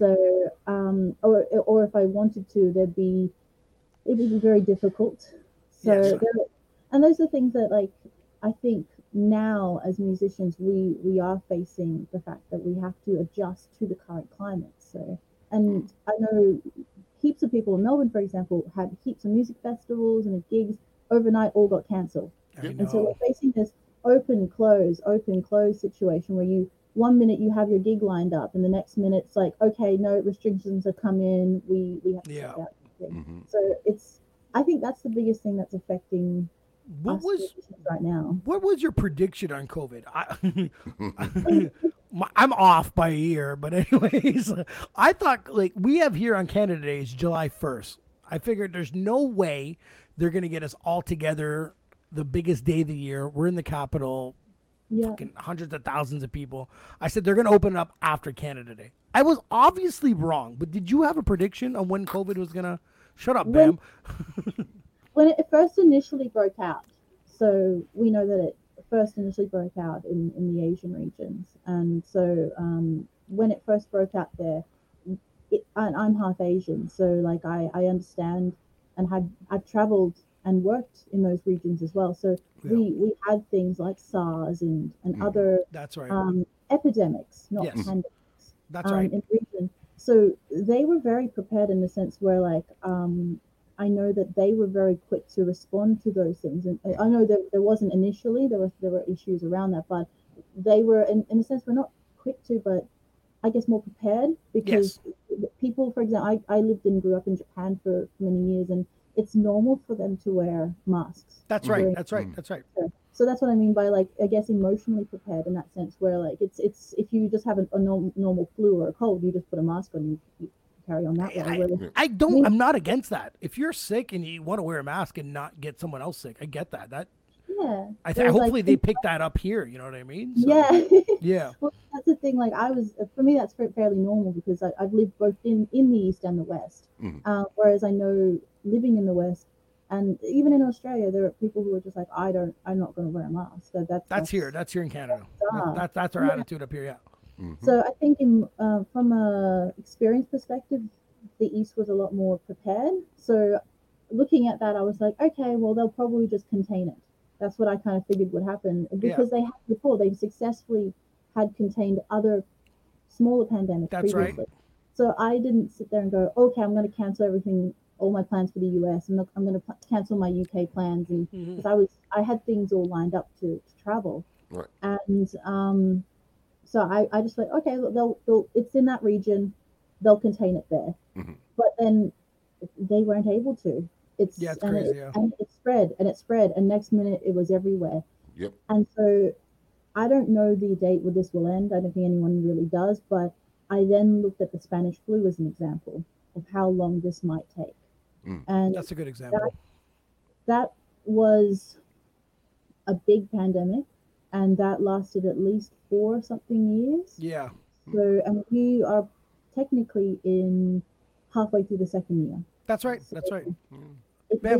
So, or if I wanted to, it would be very difficult. So, and those are things that, like, I think now as musicians we are facing the fact that we have to adjust to the current climate. So. And I know heaps of people in Melbourne, for example, had heaps of music festivals and gigs overnight all got cancelled. And so we're facing this open close situation where you, one minute you have your gig lined up and the next minute it's like, okay, no, restrictions have come in, we have to check out something. Mm-hmm. So it's, I think that's the biggest thing that's affecting us right now. What was your prediction on COVID? I'm off by a year, but anyways, I thought, like, we have here on Canada Day is July 1st. I figured there's no way they're going to get us all together the biggest day of the year. We're in the Capitol. Yeah. Fucking hundreds of thousands of people. I said they're going to open it up after Canada Day. I was obviously wrong, but did you have a prediction on when COVID was going to... Shut up, Bam. When it first initially broke out, so we know that it first initially broke out in the Asian regions. And so when it first broke out there, I'm half Asian, so like I understand and I've traveled and worked in those regions as well. So we had things like SARS and other epidemics, not pandemics. That's right. In the region. So they were very prepared in the sense where, like, I know that they were very quick to respond to those things. And I know that there wasn't initially, there were issues around that, but they were, in a sense, we're not quick to, but I guess more prepared because people, for example, I lived and grew up in Japan for many years, and it's normal for them to wear masks. That's right. So that's what I mean by, like, I guess emotionally prepared in that sense where, like, it's if you just have a normal flu or a cold, you just put a mask on and you carry on that way. I'm not against that. If you're sick and you want to wear a mask and not get someone else sick, I get that. Hopefully they pick that up here. You know what I mean? So, yeah. Well, that's the thing. Like, for me, that's fairly normal because I've lived both in the East and the West. Mm-hmm. Whereas I know living in the West, and even in Australia, there are people who are just like, I'm not going to wear a mask. That's here. That's here in Canada. That's our attitude up here. Yeah. Mm-hmm. So I think from a experience perspective, the East was a lot more prepared. So looking at that, I was like, okay, well, they'll probably just contain it. That's what I kind of figured would happen because they had before. They successfully had contained other smaller pandemics. That's previously. Right. So I didn't sit there and go, okay, I'm going to cancel everything. All my plans for the US, and I'm going to cancel my UK plans, and because I had things all lined up to travel, right? And so I just went, okay, look, it's in that region, they'll contain it there, but then they weren't able to. And it spread, and next minute it was everywhere. Yep. And so I don't know the date where this will end. I don't think anyone really does, but I then looked at the Spanish flu as an example of how long this might take. And that's a good example. That was a big pandemic, and that lasted at least 4 something years. Yeah. So, and we are technically in halfway through the second year. That's right. Bam,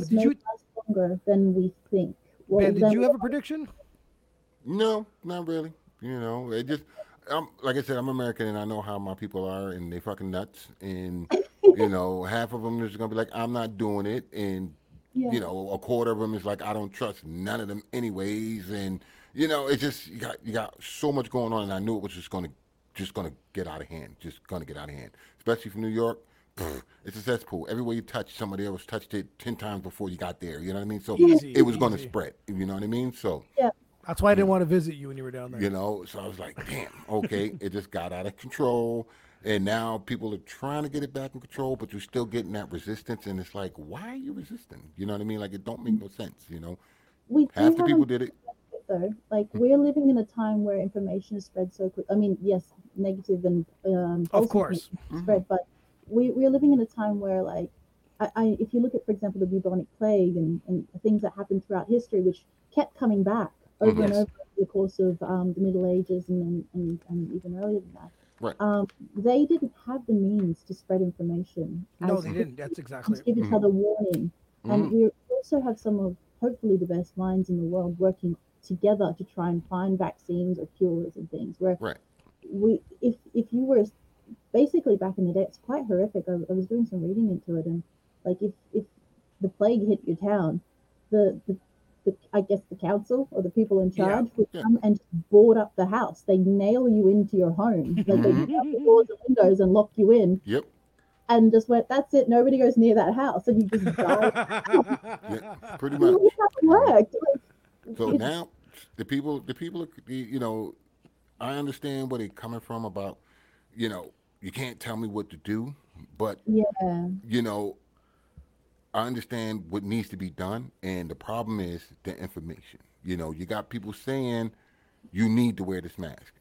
did you last longer than we think? Well, Bam, did you have a prediction? No, not really. You know, it just like I said, I'm American, and I know how my people are, and they fucking nuts, and. You know, half of them is going to be like, I'm not doing it. And, you know, a quarter of them is like, I don't trust none of them anyways. And, you know, it's just, you got so much going on. And I knew it was just going to get out of hand. Especially from New York. It's a cesspool. Everywhere you touch, somebody else touched it 10 times before you got there. You know what I mean? So it was going to spread. You know what I mean? So that's why I didn't want to visit you when you were down there. You know, so I was like, damn, okay. It just got out of control. And now people are trying to get it back in control, but you're still getting that resistance. And it's like, why are you resisting? You know what I mean? Like, it don't make no sense, you know? Half the people did it. Though. Like, we're living in a time where information is spread so quick. I mean, yes, negative and... of course. Spread, but we're living in a time where, like, if you look at, for example, the bubonic plague and things that happened throughout history, which kept coming back over and over the course of the Middle Ages and even earlier than that. Right. They didn't have the means to spread information. No, they didn't. That's exactly it. Give each other warning. And we also have some of, hopefully, the best minds in the world working together to try and find vaccines or cures and things. Where if you were, basically back in the day, it's quite horrific. I was doing some reading into it. And, like, if the plague hit your town, I guess the council or the people in charge would come and just board up the house. They nail you into your home. Like, they nail the doors and windows and lock you in. Yep. And just went, that's it. Nobody goes near that house. And you just die. Pretty much. It worked. Like, so now The people, you know, I understand where they're coming from about, you know, you can't tell me what to do, but you know, I understand what needs to be done, and the problem is the information. You know, you got people saying you need to wear this mask.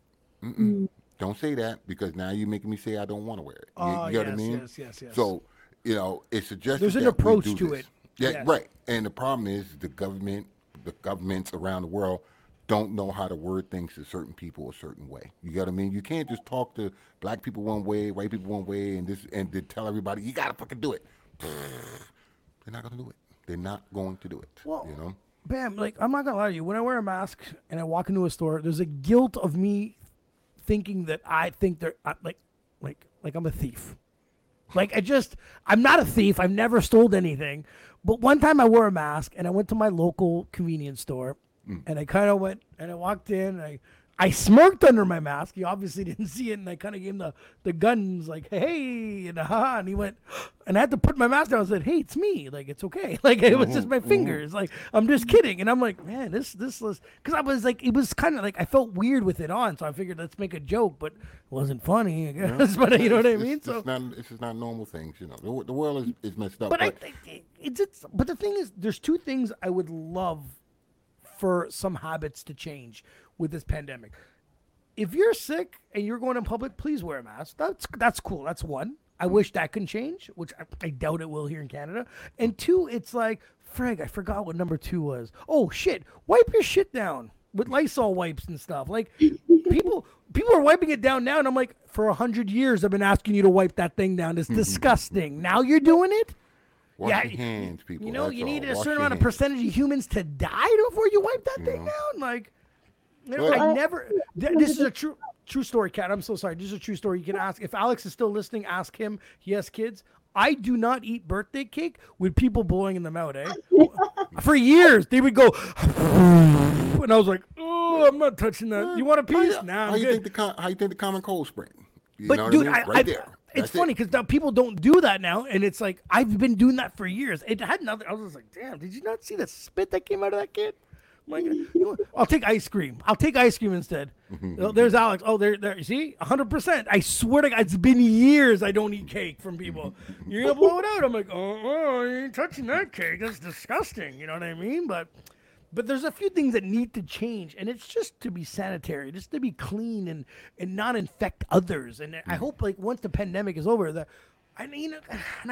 Don't say that, because now you're making me say I don't want to wear it. You know what I mean? Yes. So, you know, it's suggested there's an approach to it. Yeah, right. And the problem is the governments around the world don't know how to word things to certain people a certain way. You know what I mean? You can't just talk to black people one way, white people one way, and then tell everybody you gotta fucking do it. They're not gonna do it. They're not going to do it. Well, you know, Bam, like, I'm not gonna lie to you. When I wear a mask and I walk into a store, there's a guilt of me thinking that I think they're like I'm a thief. Like, I'm not a thief. I've never stolen anything. But one time I wore a mask and I went to my local convenience store and I kind of went and I walked in and I smirked under my mask. He obviously didn't see it. And I kind of gave him the guns, like, hey, and haha. And he went, and I had to put my mask down. I said, hey, it's me. Like, it's okay. Like, it was just my fingers. Like, I'm just kidding. And I'm like, man, this was, because I was like, it was kind of like, I felt weird with it on. So I figured, let's make a joke, but it wasn't funny, I guess. Yeah. But you know what I mean? It's, so it's just not normal things, you know. The world is messed up. But I think but the thing is, there's two things I would love for some habits to change with this pandemic. If you're sick and you're going in public, please wear a mask. That's cool. That's one. I wish that can change, which I doubt it will here in Canada. And two, it's like, Frank, I forgot what number 2 was. Oh shit! Wipe your shit down with Lysol wipes and stuff. Like, people are wiping it down now, and I'm like, for 100 years I've been asking you to wipe that thing down. It's disgusting. Now you're doing it. Wash your hands, people. You know, you need a certain amount of percentage of humans to die before you wipe that thing down. Like. This is a true story, Kat. I'm so sorry. This is a true story. You can ask. If Alex is still listening, ask him. He has kids. I do not eat birthday cake with people blowing them out, eh? For years, they would go, and I was like, oh, I'm not touching that. You want a piece? Nah, how you think the common cold spring? You but, know dude, what I mean? Right there. That's funny because now people don't do that now, and it's like, I've been doing that for years. It had nothing. I was just like, damn, did you not see the spit that came out of that kid? Like, I'll take ice cream. Instead. There's Alex. Oh, there. You see, 100%. I swear to God, it's been years I don't eat cake from people. You're gonna blow it out. I'm like, oh, you ain't touching that cake. That's disgusting. You know what I mean? But there's a few things that need to change, and it's just to be sanitary, just to be clean and not infect others. And I hope, like, once the pandemic is over, I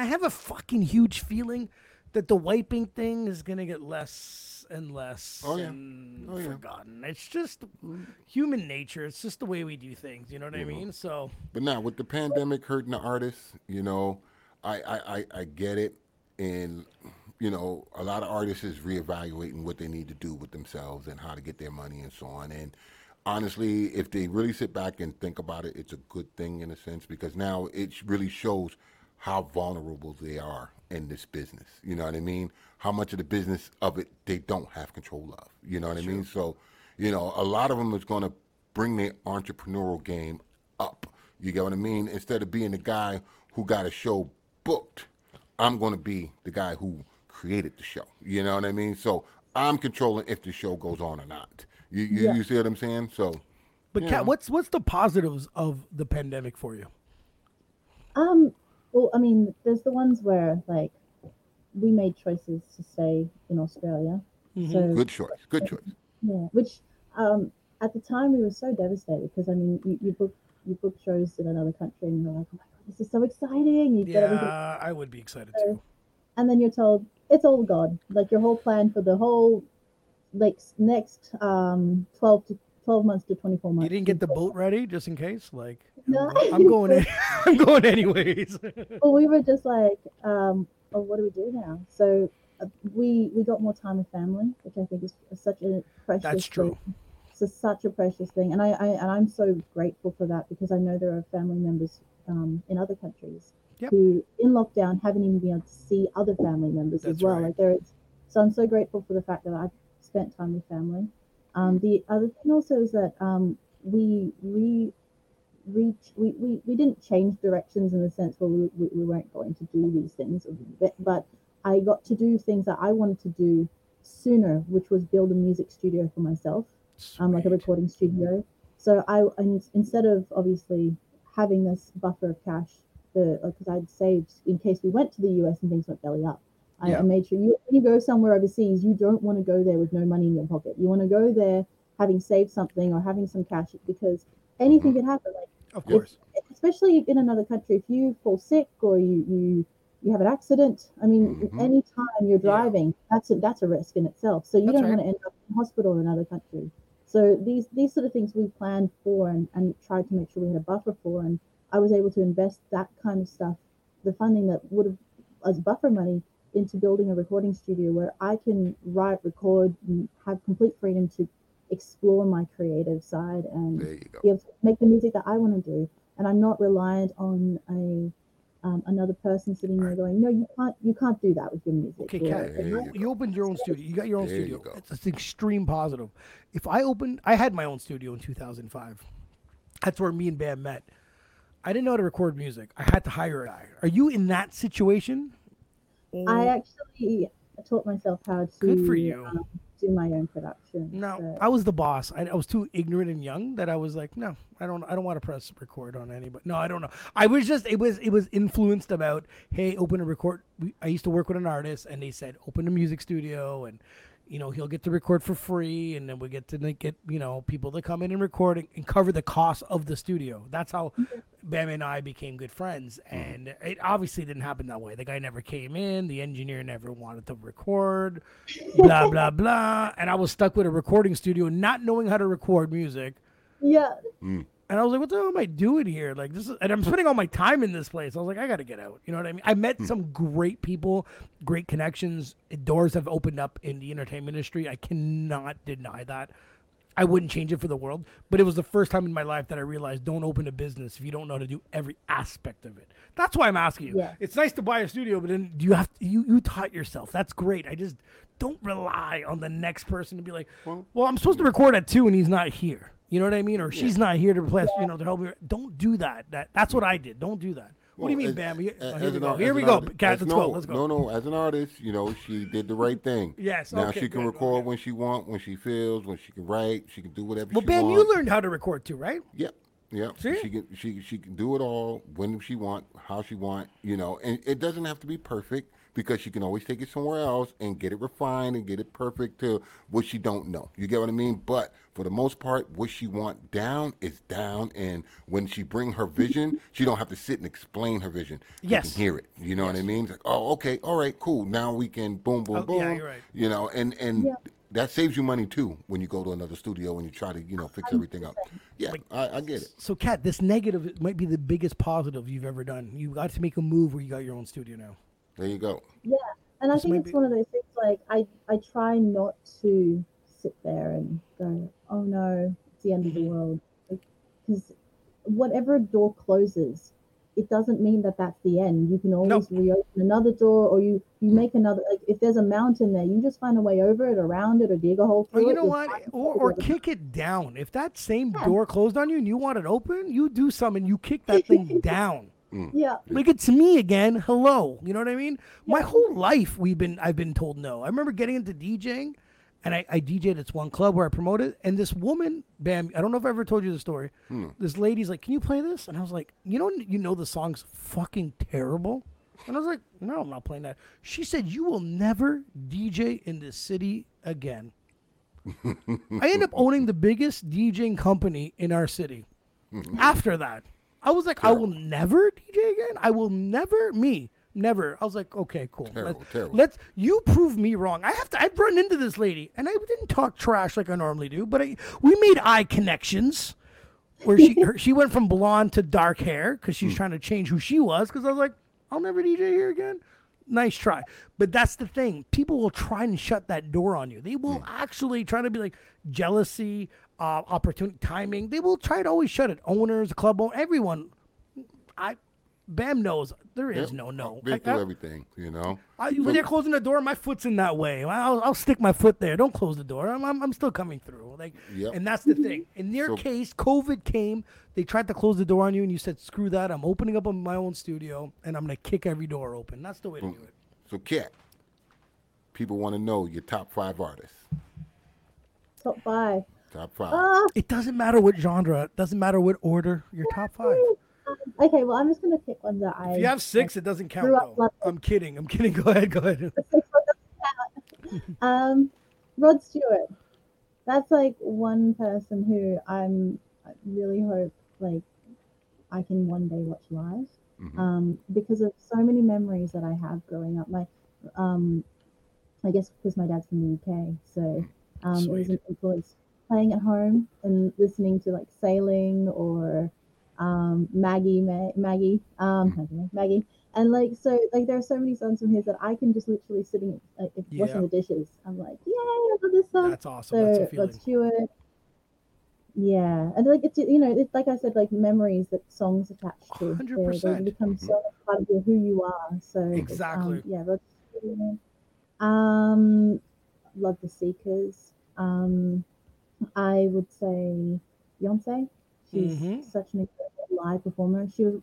have a fucking huge feeling that the wiping thing is gonna get less and less forgotten. It's just human nature. It's just the way we do things. You know what I mean? So, but now with the pandemic hurting the artists, you know, I get it, and you know, a lot of artists is reevaluating what they need to do with themselves and how to get their money and so on. And honestly, if they really sit back and think about it, it's a good thing in a sense, because now it really shows how vulnerable they are in this business. You know what I mean? How much of the business of it they don't have control of. You know what I mean? So, you know, a lot of them is going to bring their entrepreneurial game up. You get what I mean? Instead of being the guy who got a show booked, I'm going to be the guy who created the show. You know what I mean? So I'm controlling if the show goes on or not. You see what I'm saying? So, but Kat, what's the positives of the pandemic for you? Well, I mean, there's the ones where, like, we made choices to stay in Australia. So, good choice. Yeah, which at the time we were so devastated because, I mean, you book shows in another country and you're like, oh my God, this is so exciting. I would be excited too. And then you're told it's all gone. Like, your whole plan for the whole, like, next 12 months to 24 months. You didn't get the boat ready just in case? Like, no. I'm going anyways. Well, we were just like, oh, what do we do now? So we got more time with family, which I think is such a precious thing. That's true. It's such a precious thing. And I'm so grateful for that, because I know there are family members in other countries who in lockdown haven't even been able to see other family members as well. Right. Like, so I'm so grateful for the fact that I've spent time with family. The other thing also is that we didn't change directions in the sense where we weren't going to do these things, but I got to do things that I wanted to do sooner, which was build a music studio for myself, like a recording studio. So I instead of obviously having this buffer of cash, because I'd saved in case we went to the US and things went belly up. I made sure when you go somewhere overseas, you don't want to go there with no money in your pocket. You want to go there having saved something or having some cash, because anything could happen. Like, of course. Especially in another country, if you fall sick or you have an accident, I mean, any time you're driving, that's a risk in itself. So you don't want to end up in hospital in another country. So these sort of things we planned for and tried to make sure we had a buffer for, and I was able to invest that kind of stuff, the funding that would have as buffer money, into building a recording studio where I can write, record, and have complete freedom to explore my creative side and be able to make the music that I want to do. And I'm not reliant on another person sitting there going, no, you can't do that with your music. Okay, Kat, you opened your own studio. You got your own studio. That's an extreme positive. If I had my own studio in 2005. That's where me and Bam met. I didn't know how to record music. I had to hire a guy. Are you in that situation? I actually taught myself how to do my own production. No, so. I was the boss. I was too ignorant and young that I was like, no, I don't want to press record on anybody. No, I don't know. I was just, it was influenced about, hey, open a record. I used to work with an artist and they said, open a music studio and, you know, he'll get to record for free. And then we get to get, you know, people to come in and record and cover the cost of the studio. That's how Bam and I became good friends. And it obviously didn't happen that way. The guy never came in. The engineer never wanted to record, blah, blah, blah. And I was stuck with a recording studio, not knowing how to record music. Yeah. And I was like, what the hell am I doing here? Like this is, and I'm spending all my time in this place. I was like, I got to get out. You know what I mean? I met some great people, great connections. Doors have opened up in the entertainment industry. I cannot deny that. I wouldn't change it for the world, but it was the first time in my life that I realized don't open a business if you don't know how to do every aspect of it. That's why I'm asking you. Yeah. It's nice to buy a studio, but then you have to, you taught yourself. That's great. I just don't rely on the next person to be like, well, I'm supposed to record at 2 and he's not here. You know what I mean? Or she's not here to replace, you know, to help me. Don't do that. That's what I did. Don't do that. Well, what do you mean, Bam? Here we go. Kat, let's go. Let's go. No. As an artist, you know, she did the right thing. Yes. Now she can record when she wants, when she feels, when she can write. She can do whatever she wants. Well, Bam, you learned how to record too, right? Yeah. See? She can do it all when she wants, how she wants, you know. And it doesn't have to be perfect because she can always take it somewhere else and get it refined and get it perfect to what she don't know. You get what I mean? But for the most part, what she want down is down. And when she bring her vision, she don't have to sit and explain her vision. Yes. You can hear it. You know what I mean? It's like, oh, okay. All right, cool. Now we can boom. Yeah, you're right. You know, and that saves you money too when you go to another studio and you try to, you know, fix everything up. Yeah, I get it. So Kat, this negative might be the biggest positive you've ever done. You got to make a move where you got your own studio now. There you go. Yeah, and I think it's one of those things, like, I try not to sit there and go, oh no, it's the end of the world. Because whatever door closes, it doesn't mean that that's the end. You can always reopen another door, or you make another, like, if there's a mountain there, you just find a way over it, around it, or dig a hole through it. Well, you know what? Or kick it down. If that same door closed on you and you want it open, you do something, you kick that thing down. Yeah, like it's me again. Hello, you know what I mean? Yeah. My whole life I've been told no. I remember getting into DJing, and I DJed at one club where I promoted, and this woman, Bam, I don't know if I ever told you the story. This lady's like, "Can you play this?" And I was like, "You know the song's fucking terrible," and I was like, "No, I'm not playing that." She said, "You will never DJ in this city again." I end up owning the biggest DJing company in our city. After that. I was like, terrible. I will never DJ again. I will never, never. I was like, okay, cool. Let's you prove me wrong. I've run into this lady, and I didn't talk trash like I normally do, but we made eye connections where she went from blonde to dark hair because she's trying to change who she was, because I was like, I'll never DJ here again. Nice try. But that's the thing. People will try and shut that door on you. They will actually try to be like jealousy, opportunity, timing. They will try to always shut it. Owners, club, everyone. Bam knows there is no. They do everything, you know. When they're closing the door, my foot's in that way. I'll stick my foot there. Don't close the door. I'm still coming through. Like, and that's the thing. In their case, COVID came. They tried to close the door on you, and you said, "Screw that! I'm opening up my own studio, and I'm gonna kick every door open." That's the way to do it. So, Kat, people want to know your top five artists. Top five. It doesn't matter what genre. It doesn't matter what order. Your top five. Okay, well, I'm just going to pick one that I... If you have six, it doesn't count, though. I'm kidding. Go ahead. Rod Stewart. That's, like, one person who I really hope, like, I can one day watch live. Mm-hmm. Because of so many memories that I have growing up. Like, I guess because my dad's from the UK, so it was an influence. Playing at home and listening to, like, Sailing or... Maggie, and like, so like there are so many songs from his that I can just literally sitting washing the dishes. I'm like, yay, I love this song. That's awesome. So that's a feeling. Rod Stewart. Yeah, and like it's, you know, it's like I said, like memories that songs attached to. 100%. They become so much part of who you are. So exactly. Rod Stewart. Love the Seekers. I would say Beyonce. She's such an incredible live performer. She was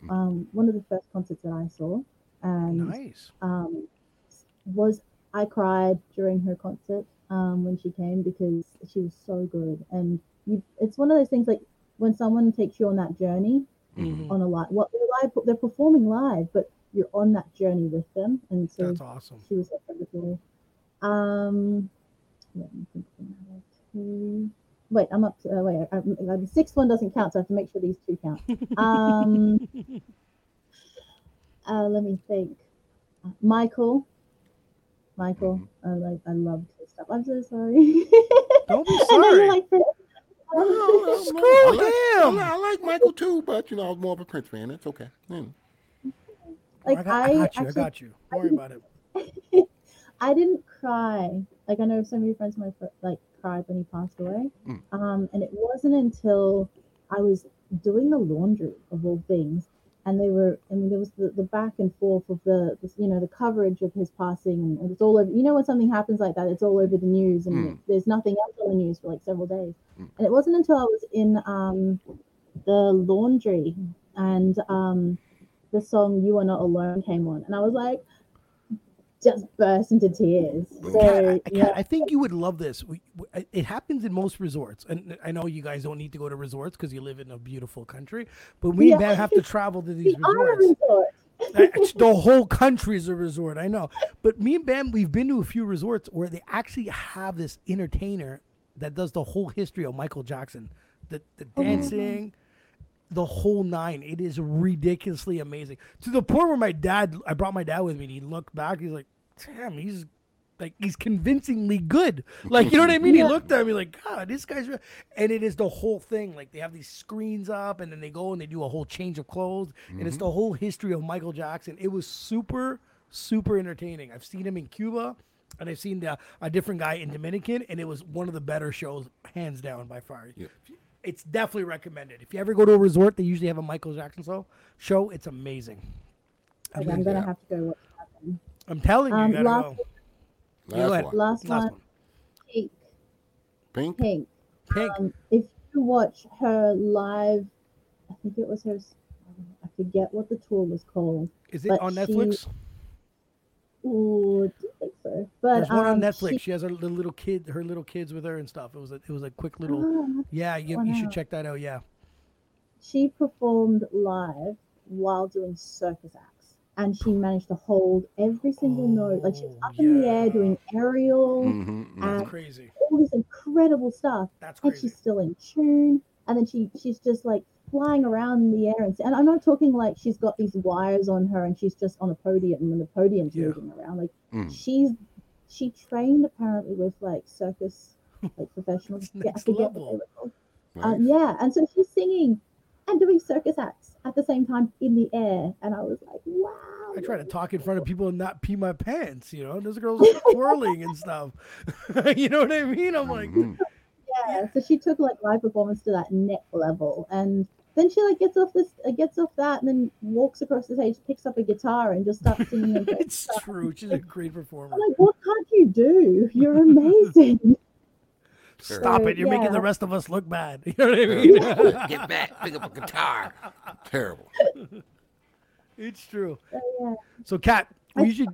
one of the first concerts that I saw. And, nice. I cried during her concert when she came because she was so good. And it's one of those things like when someone takes you on that journey on a live, they're performing live, but you're on that journey with them. And so that's awesome. She was incredible. Let me think about two. Wait, I'm up to... the sixth one doesn't count, so I have to make sure these two count. Let me think. Michael. I loved his stuff. I'm so sorry. Don't be sorry. I like Michael too, but, you know, I was more of a Prince fan. That's okay. Mm. Like, I got you. Don't worry about it. I didn't cry. Like, I know so many friends of my... like, cried when he passed away, and it wasn't until I was doing the laundry of all things, and there was the back and forth of the coverage of his passing, and it's all over. You know, when something happens like that, it's all over the news, and there's nothing else on the news for like several days. And it wasn't until I was in the laundry and the song "You Are Not Alone" came on, and I was like, just burst into tears. So, Kat, I think you would love this. It happens in most resorts, and I know you guys don't need to go to resorts because you live in a beautiful country. But we have to travel to these resorts. The whole country is a resort, I know. But me and Bam, we've been to a few resorts where they actually have this entertainer that does the whole history of Michael Jackson, the dancing. The whole nine. It is ridiculously amazing. To the point where I brought my dad with me, and he looked back. He's like, damn, he's convincingly good. Like, you know what I mean? He looked at me like, God, this guy's real. And it is the whole thing. Like, they have these screens up, and then they go and they do a whole change of clothes. And it's the whole history of Michael Jackson. It was super, super entertaining. I've seen him in Cuba, and I've seen a different guy in Dominican, and it was one of the better shows, hands down, by far. Yeah. It's definitely recommended. If you ever go to a resort, they usually have a Michael Jackson show. It's amazing. I'm going to have to go watch that one. I'm telling you, you got to go. Last one. Pink. If you watch her live, I think it was her, I forget what the tour was called. Is it on Netflix? Ooh, I don't think so. But there's one on Netflix. She has her little kids with her and stuff. It was a quick little. You should check that out. Yeah, she performed live while doing circus acts, and she managed to hold every single note. Like, she was up in the air doing aerial. That's crazy. All this incredible stuff. That's crazy. And she's still in tune, and then she's just like flying around in the air, and I'm not talking like she's got these wires on her and she's just on a podium and the podium's moving around. Like, she trained apparently with like circus like professionals. And so she's singing and doing circus acts at the same time in the air, and I was like, wow. I try to talk in front of people and not pee my pants. You know, those girls are twirling and stuff. You know what I mean? I'm like. Yeah, so she took like live performance to that next level, and then she like gets off that, and then walks across the stage, picks up a guitar, and just starts singing. It's true. She's a great performer. I'm like, what can't you do? You're amazing. Stop it! You're making the rest of us look bad. You know what I mean? Get back, pick up a guitar. Terrible. It's true. So, Kat, we should.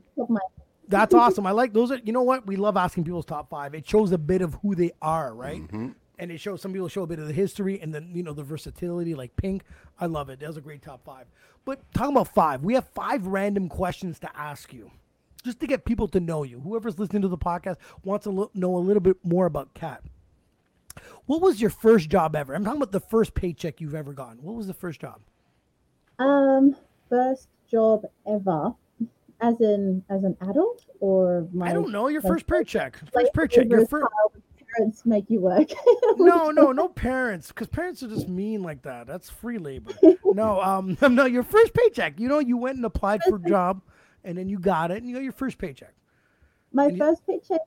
That's awesome. I like those. You know what? We love asking people's top five. It shows a bit of who they are, right? Mm-hmm. And it shows, some people show a bit of the history and then, you know, the versatility, like Pink. I love it. That was a great top five. But talking about five, we have five random questions to ask you just to get people to know you. Whoever's listening to the podcast wants to know a little bit more about Kat. What was your first job ever? I'm talking about the first paycheck you've ever gotten. What was the first job? First job ever. As an adult, or my, I don't know, your first paycheck. Parents make you work. no parents, because parents are just mean like that. That's free labor. No, your first paycheck. You know, you went and applied for a job, and then you got it, and you got your first paycheck. My first paycheck,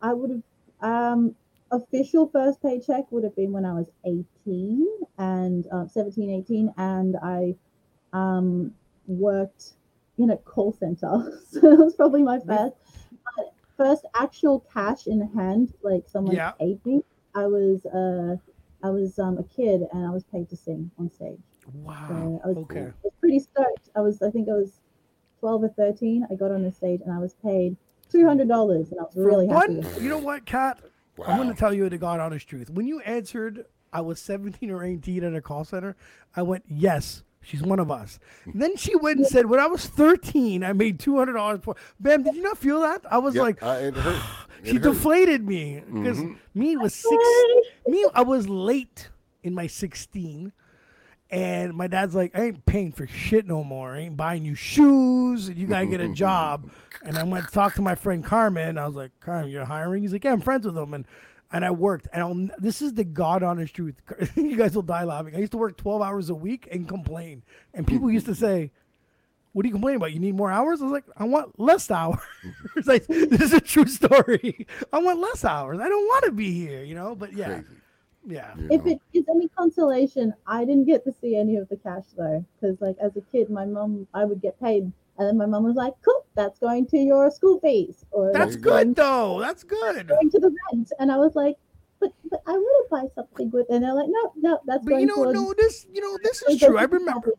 I would have official first paycheck would have been when I was 18 and 17, 18, and I worked in a call center, so that was probably my first. But first actual cash in hand, like someone paid me. I was a kid, and I was paid to sing on stage. Wow! So I was pretty stoked. I think I was 12 or 13. I got on the stage, and I was paid $200, and I was really happy. You know what, Kat? Wow. I'm going to tell you the God honest truth. When you answered, I was 17 or 18 at a call center. I went, yes. She's one of us. And then she went and said, when I was 13, I made $200. Bam, did you not feel that? I was like, it hurt. She deflated me. Because I was late in my 16. And my dad's like, I ain't paying for shit no more. I ain't buying you shoes. You got to get a job. And I went to talk to my friend Carmen. I was like, Carmen, you're hiring? He's like, yeah, I'm friends with him. And I worked, and this is the God honest truth. You guys will die laughing. I used to work 12 hours a week and complain. And people used to say, what are you complaining about? You need more hours? I was like, I want less hours. Like, this is a true story. I want less hours. I don't want to be here, you know? But yeah. Yeah. If it is any consolation, I didn't get to see any of the cash though. Because like as a kid, my mom, I would get paid. And then my mom was like, cool, that's going to your school fees. Or that's good, though. That's good. That's going to the rent. And I was like, but I want to buy something with it. And they're like, no, that's but going to. But, this is true. I remember.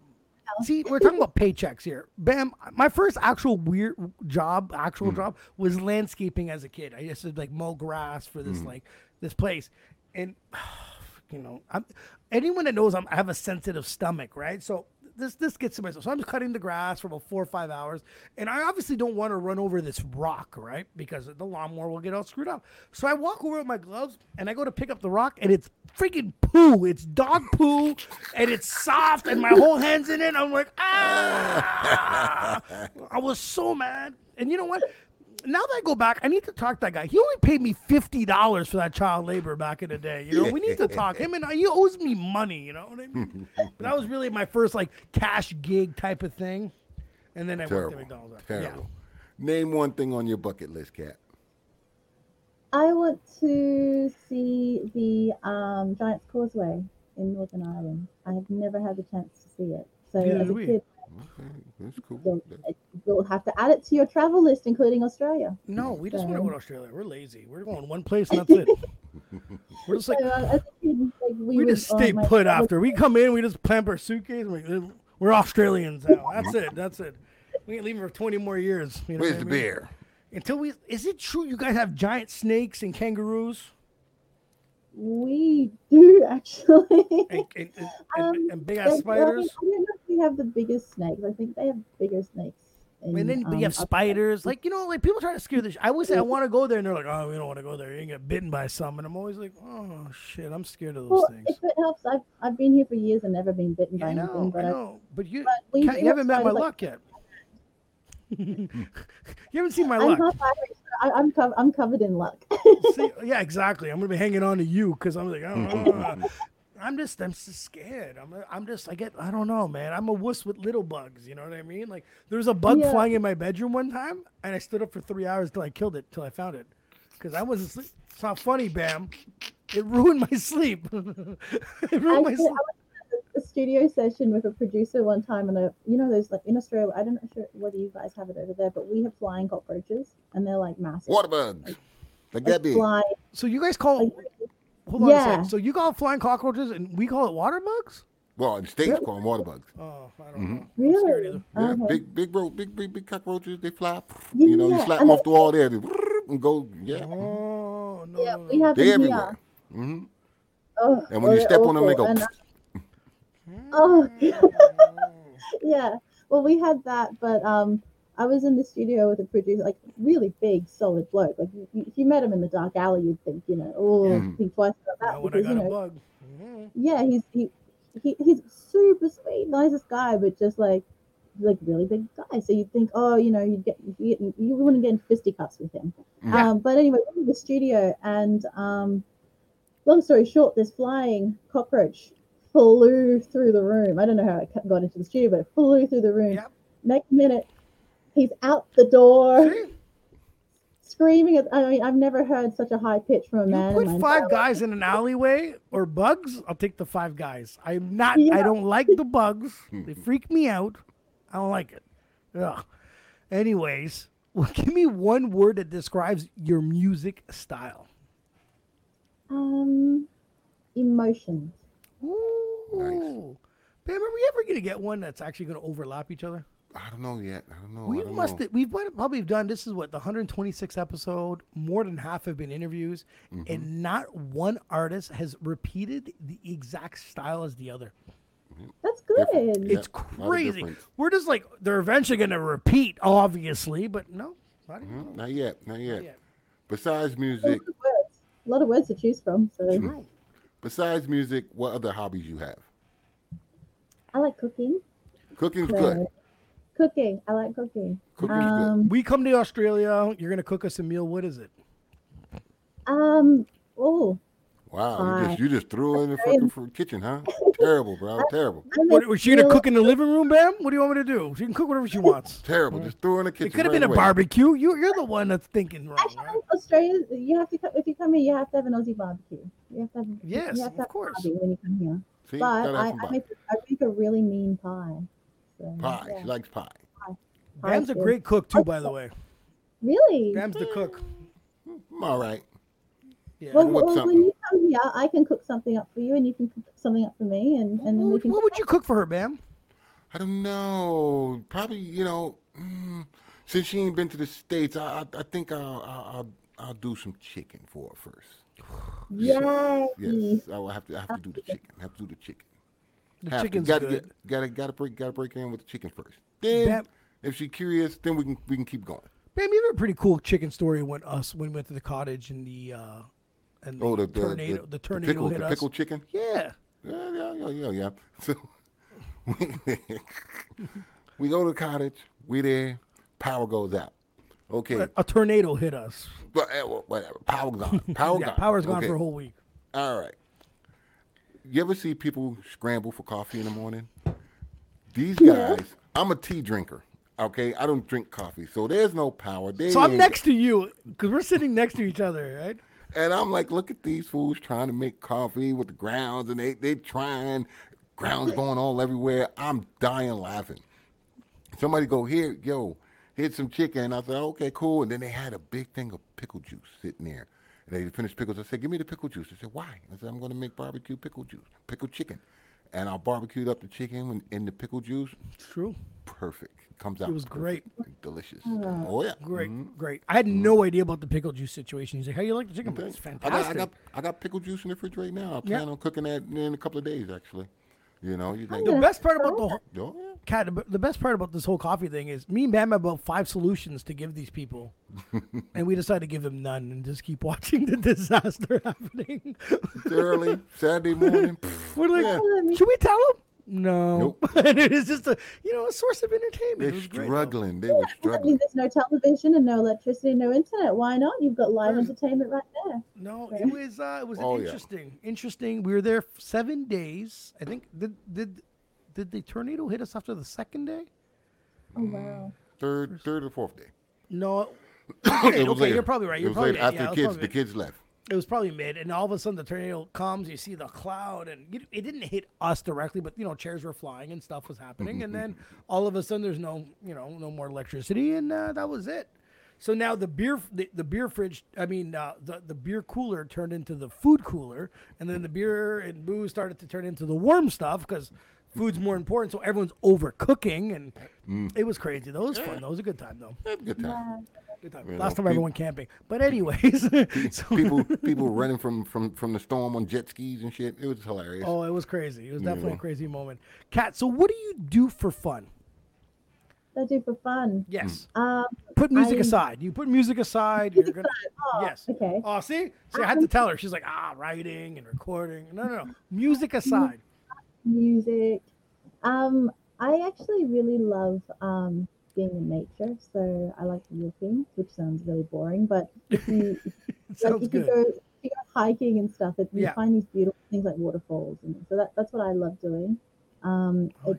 See, we're talking about paychecks here. Bam, my first actual weird job, job, was landscaping as a kid. I used to, like, mow grass for this, like, this place. And, you know, anyone that knows I have a sensitive stomach, right? So. This gets to myself. So I'm just cutting the grass for about 4 or 5 hours. And I obviously don't want to run over this rock, right? Because the lawnmower will get all screwed up. So I walk over with my gloves and I go to pick up the rock and it's freaking poo. It's dog poo and it's soft and my whole hand's in it. I'm like, ah! I was so mad. And you know what? Now that I go back, I need to talk to that guy. He only paid me $50 for that child labor back in the day. You know, we need to talk. Him and he owes me money. You know what I mean? But that was really my first like cash gig type of thing. And then I worked at McDonald's. Terrible. Yeah. Name one thing on your bucket list, Kat. I want to see the Giant's Causeway in Northern Ireland. I have never had the chance to see it. So yeah, as a kid. Okay, that's cool. You'll have to add it to your travel list, including Australia. No, we just want to go to Australia. We're lazy. We're going one place and that's it. We're just like, we just stay put after. We come in, we just plant our suitcase. We're Australians now. That's it. We ain't leaving for 20 more years. You know Where's the beer? Is it true you guys have giant snakes and kangaroos? We do actually, and big ass spiders. I don't know if we have the biggest snakes. I think they have bigger snakes. But you have spiders. Like, you know, like people try to scare this. I always say I want to go there, and they're like, "Oh, we don't want to go there. You can get bitten by some." And I'm always like, "Oh shit, I'm scared of those things." If it helps, I've been here for years and never been bitten by anything. But you haven't met my luck yet. You haven't seen my luck. I'm covered in luck. See, yeah, exactly. I'm gonna be hanging on to you because I'm like, I'm just scared. I don't know, man. I'm a wuss with little bugs. You know what I mean? Like, there was a bug flying in my bedroom one time, and I stood up for 3 hours till I found it, because I wasn't asleep. It's not funny, Bam. It ruined my sleep. I was at a studio session with a producer one time, and there's like in Australia. I don't know whether you guys have it over there, but we have flying cockroaches, and they're like massive. Water bugs. Like that big. So you guys call. Hold on a second. So you call it flying cockroaches, and we call it water bugs? Well, in the States, really? Call them water bugs. Oh, I don't know. Really? Yeah, okay. big cockroaches. They fly. Yeah, you know, you slap them off the wall there and go. Yeah. Oh no. Yeah, we have them everywhere. Mm-hmm. Oh, and when you step on them, they go. Oh. Yeah. Well, we had that, but I was in the studio with a producer, like really big, solid bloke. Like if you met him in the dark alley, you'd think, you know, think twice about that. Now because, you know, yeah, he's super sweet, nicest guy, but just like really big guy. So you'd think, oh, you know, you wouldn't get in fisticuffs with him. Yeah. But anyway, we're in the studio, and long story short, this flying cockroach flew through the room. I don't know how it got into the studio, but it flew through the room. Yep. Next minute, he's out the door, screaming. I mean, I've never heard such a high pitch from a man. You put five guys in an alleyway or bugs, I'll take the five guys. I'm not. Yeah. I don't like the bugs. They freak me out. I don't like it. Ugh. Anyways, give me one word that describes your music style. Emotions. Ooh. Nice. Pam, are we ever going to get one that's actually going to overlap each other? I don't know yet. I don't know. We've probably done, this is what, the 126th episode. More than half have been interviews. Mm-hmm. And not one artist has repeated the exact style as the other. Mm-hmm. That's good. Yeah, it's crazy. We're just like, they're eventually going to repeat, obviously. But no. Mm-hmm. Not yet. Besides music. A lot of words to choose from. So. Mm-hmm. Right. Besides music, what other hobbies you have? I like cooking. Cooking's good. Cooking. I like cooking. Cooking's good. We come to Australia. You're going to cook us a meal. What is it? Oh. Wow. You just threw in the fucking kitchen, huh? Terrible, bro. Terrible. Was she going to cook in the living room, Bam? What do you want me to do? She can cook whatever she wants. Terrible. Just threw in the kitchen. It could have been a barbecue. You're the one that's thinking wrong. Actually, right? Australia, if you come here, you have to have an Aussie barbecue. You have to have, yes, you have to have, of course, a barbecue when you come here. See, but I make a really mean pie. So, pie. Yeah. She likes pie. Bam's a great cook, too, by the way. Really? Bam's the cook. I'm all right. Yeah. Well, when you come here, I can cook something up for you, and you can cook something up for me, and then we can. What would you cook for her, Bam? I don't know. Probably, you know, since she ain't been to the States, I think I'll do some chicken for her first. Yeah. Yes, I will have to do the chicken. The chicken's good. Gotta break in with the chicken first. Then, Bam, if she's curious, then we can keep going. Bam, you have a pretty cool chicken story when we went to the cottage and the. The tornado hit us. The pickled chicken? Yeah. So we go to the cottage. We there. Power goes out. Okay. A tornado hit us. But whatever. Power gone. Power's gone for a whole week. All right. You ever see people scramble for coffee in the morning? These guys, I'm a tea drinker. Okay, I don't drink coffee. So there's no power. So I'm next to you because we're sitting next to each other, right? And I'm like, look at these fools trying to make coffee with the grounds, and they trying, grounds going all everywhere. I'm dying laughing. Somebody go, here's some chicken. I said, okay, cool. And then they had a big thing of pickle juice sitting there. And they finished pickles. I said, give me the pickle juice. They said, why? I said, I'm going to make barbecue pickle juice, pickle chicken. And I barbecued up the chicken in the pickle juice. It's true. Perfect. Comes out. It was great. Delicious. Oh, yeah. Great. I had no idea about the pickle juice situation. He's like, how do you like the chicken? It's fantastic. I got pickle juice in the fridge right now. I plan on cooking that in a couple of days, actually. You know, the best part about this whole coffee thing is me and Bam have about 5 solutions to give these people, and we decided to give them none and just keep watching the disaster happening. It's early Saturday morning. We're like, should we tell them? No. Nope. And it is just a source of entertainment. They were struggling. There's no television and no electricity, no internet. Why not? You've got live entertainment right there. No, so. it was interesting. Yeah. Interesting. We were there 7 days. I think did the tornado hit us after the second day? Oh wow. Third or fourth day. No. It was later. You're probably right. It was later, after the kids left. It was probably mid, and all of a sudden the tornado comes. You see the cloud, and it didn't hit us directly, but chairs were flying and stuff was happening. And then all of a sudden, there's no more electricity, and that was it. So now the beer fridge, the beer cooler turned into the food cooler, and then the beer and booze started to turn into the warm stuff because food's more important. So everyone's overcooking, and it was crazy. That was fun. That was a good time, though. Good time. Last time I went camping. But anyways, people running from the storm on jet skis and shit. It was hilarious. Oh, it was crazy. It was definitely a crazy moment. Kat, so what do you do for fun? I do for fun. Yes. Put music aside. You put music aside. You're gonna. Oh, yes. Okay. Oh, see? So I had to tell her. She's like, writing and recording. No. Music aside. Music. I actually really love being in nature. So I like walking, which sounds really boring, but if you go hiking and stuff, you find these beautiful things like waterfalls, and so that's what I love doing. I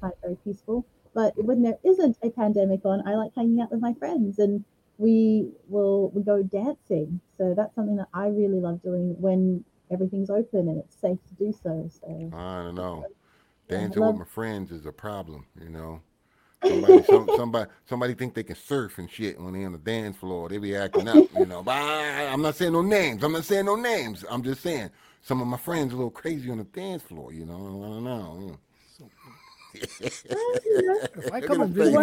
find it very peaceful. But when there isn't a pandemic on, I like hanging out with my friends, and we go dancing. So that's something that I really love doing when everything's open and it's safe to do so. So I don't know. Dancing with my friends is a problem, you know. Somebody think they can surf and shit when they on the dance floor. They be acting up, you know. But I'm not saying no names. I'm just saying some of my friends are a little crazy on the dance floor, you know. I don't know. If I come and visit,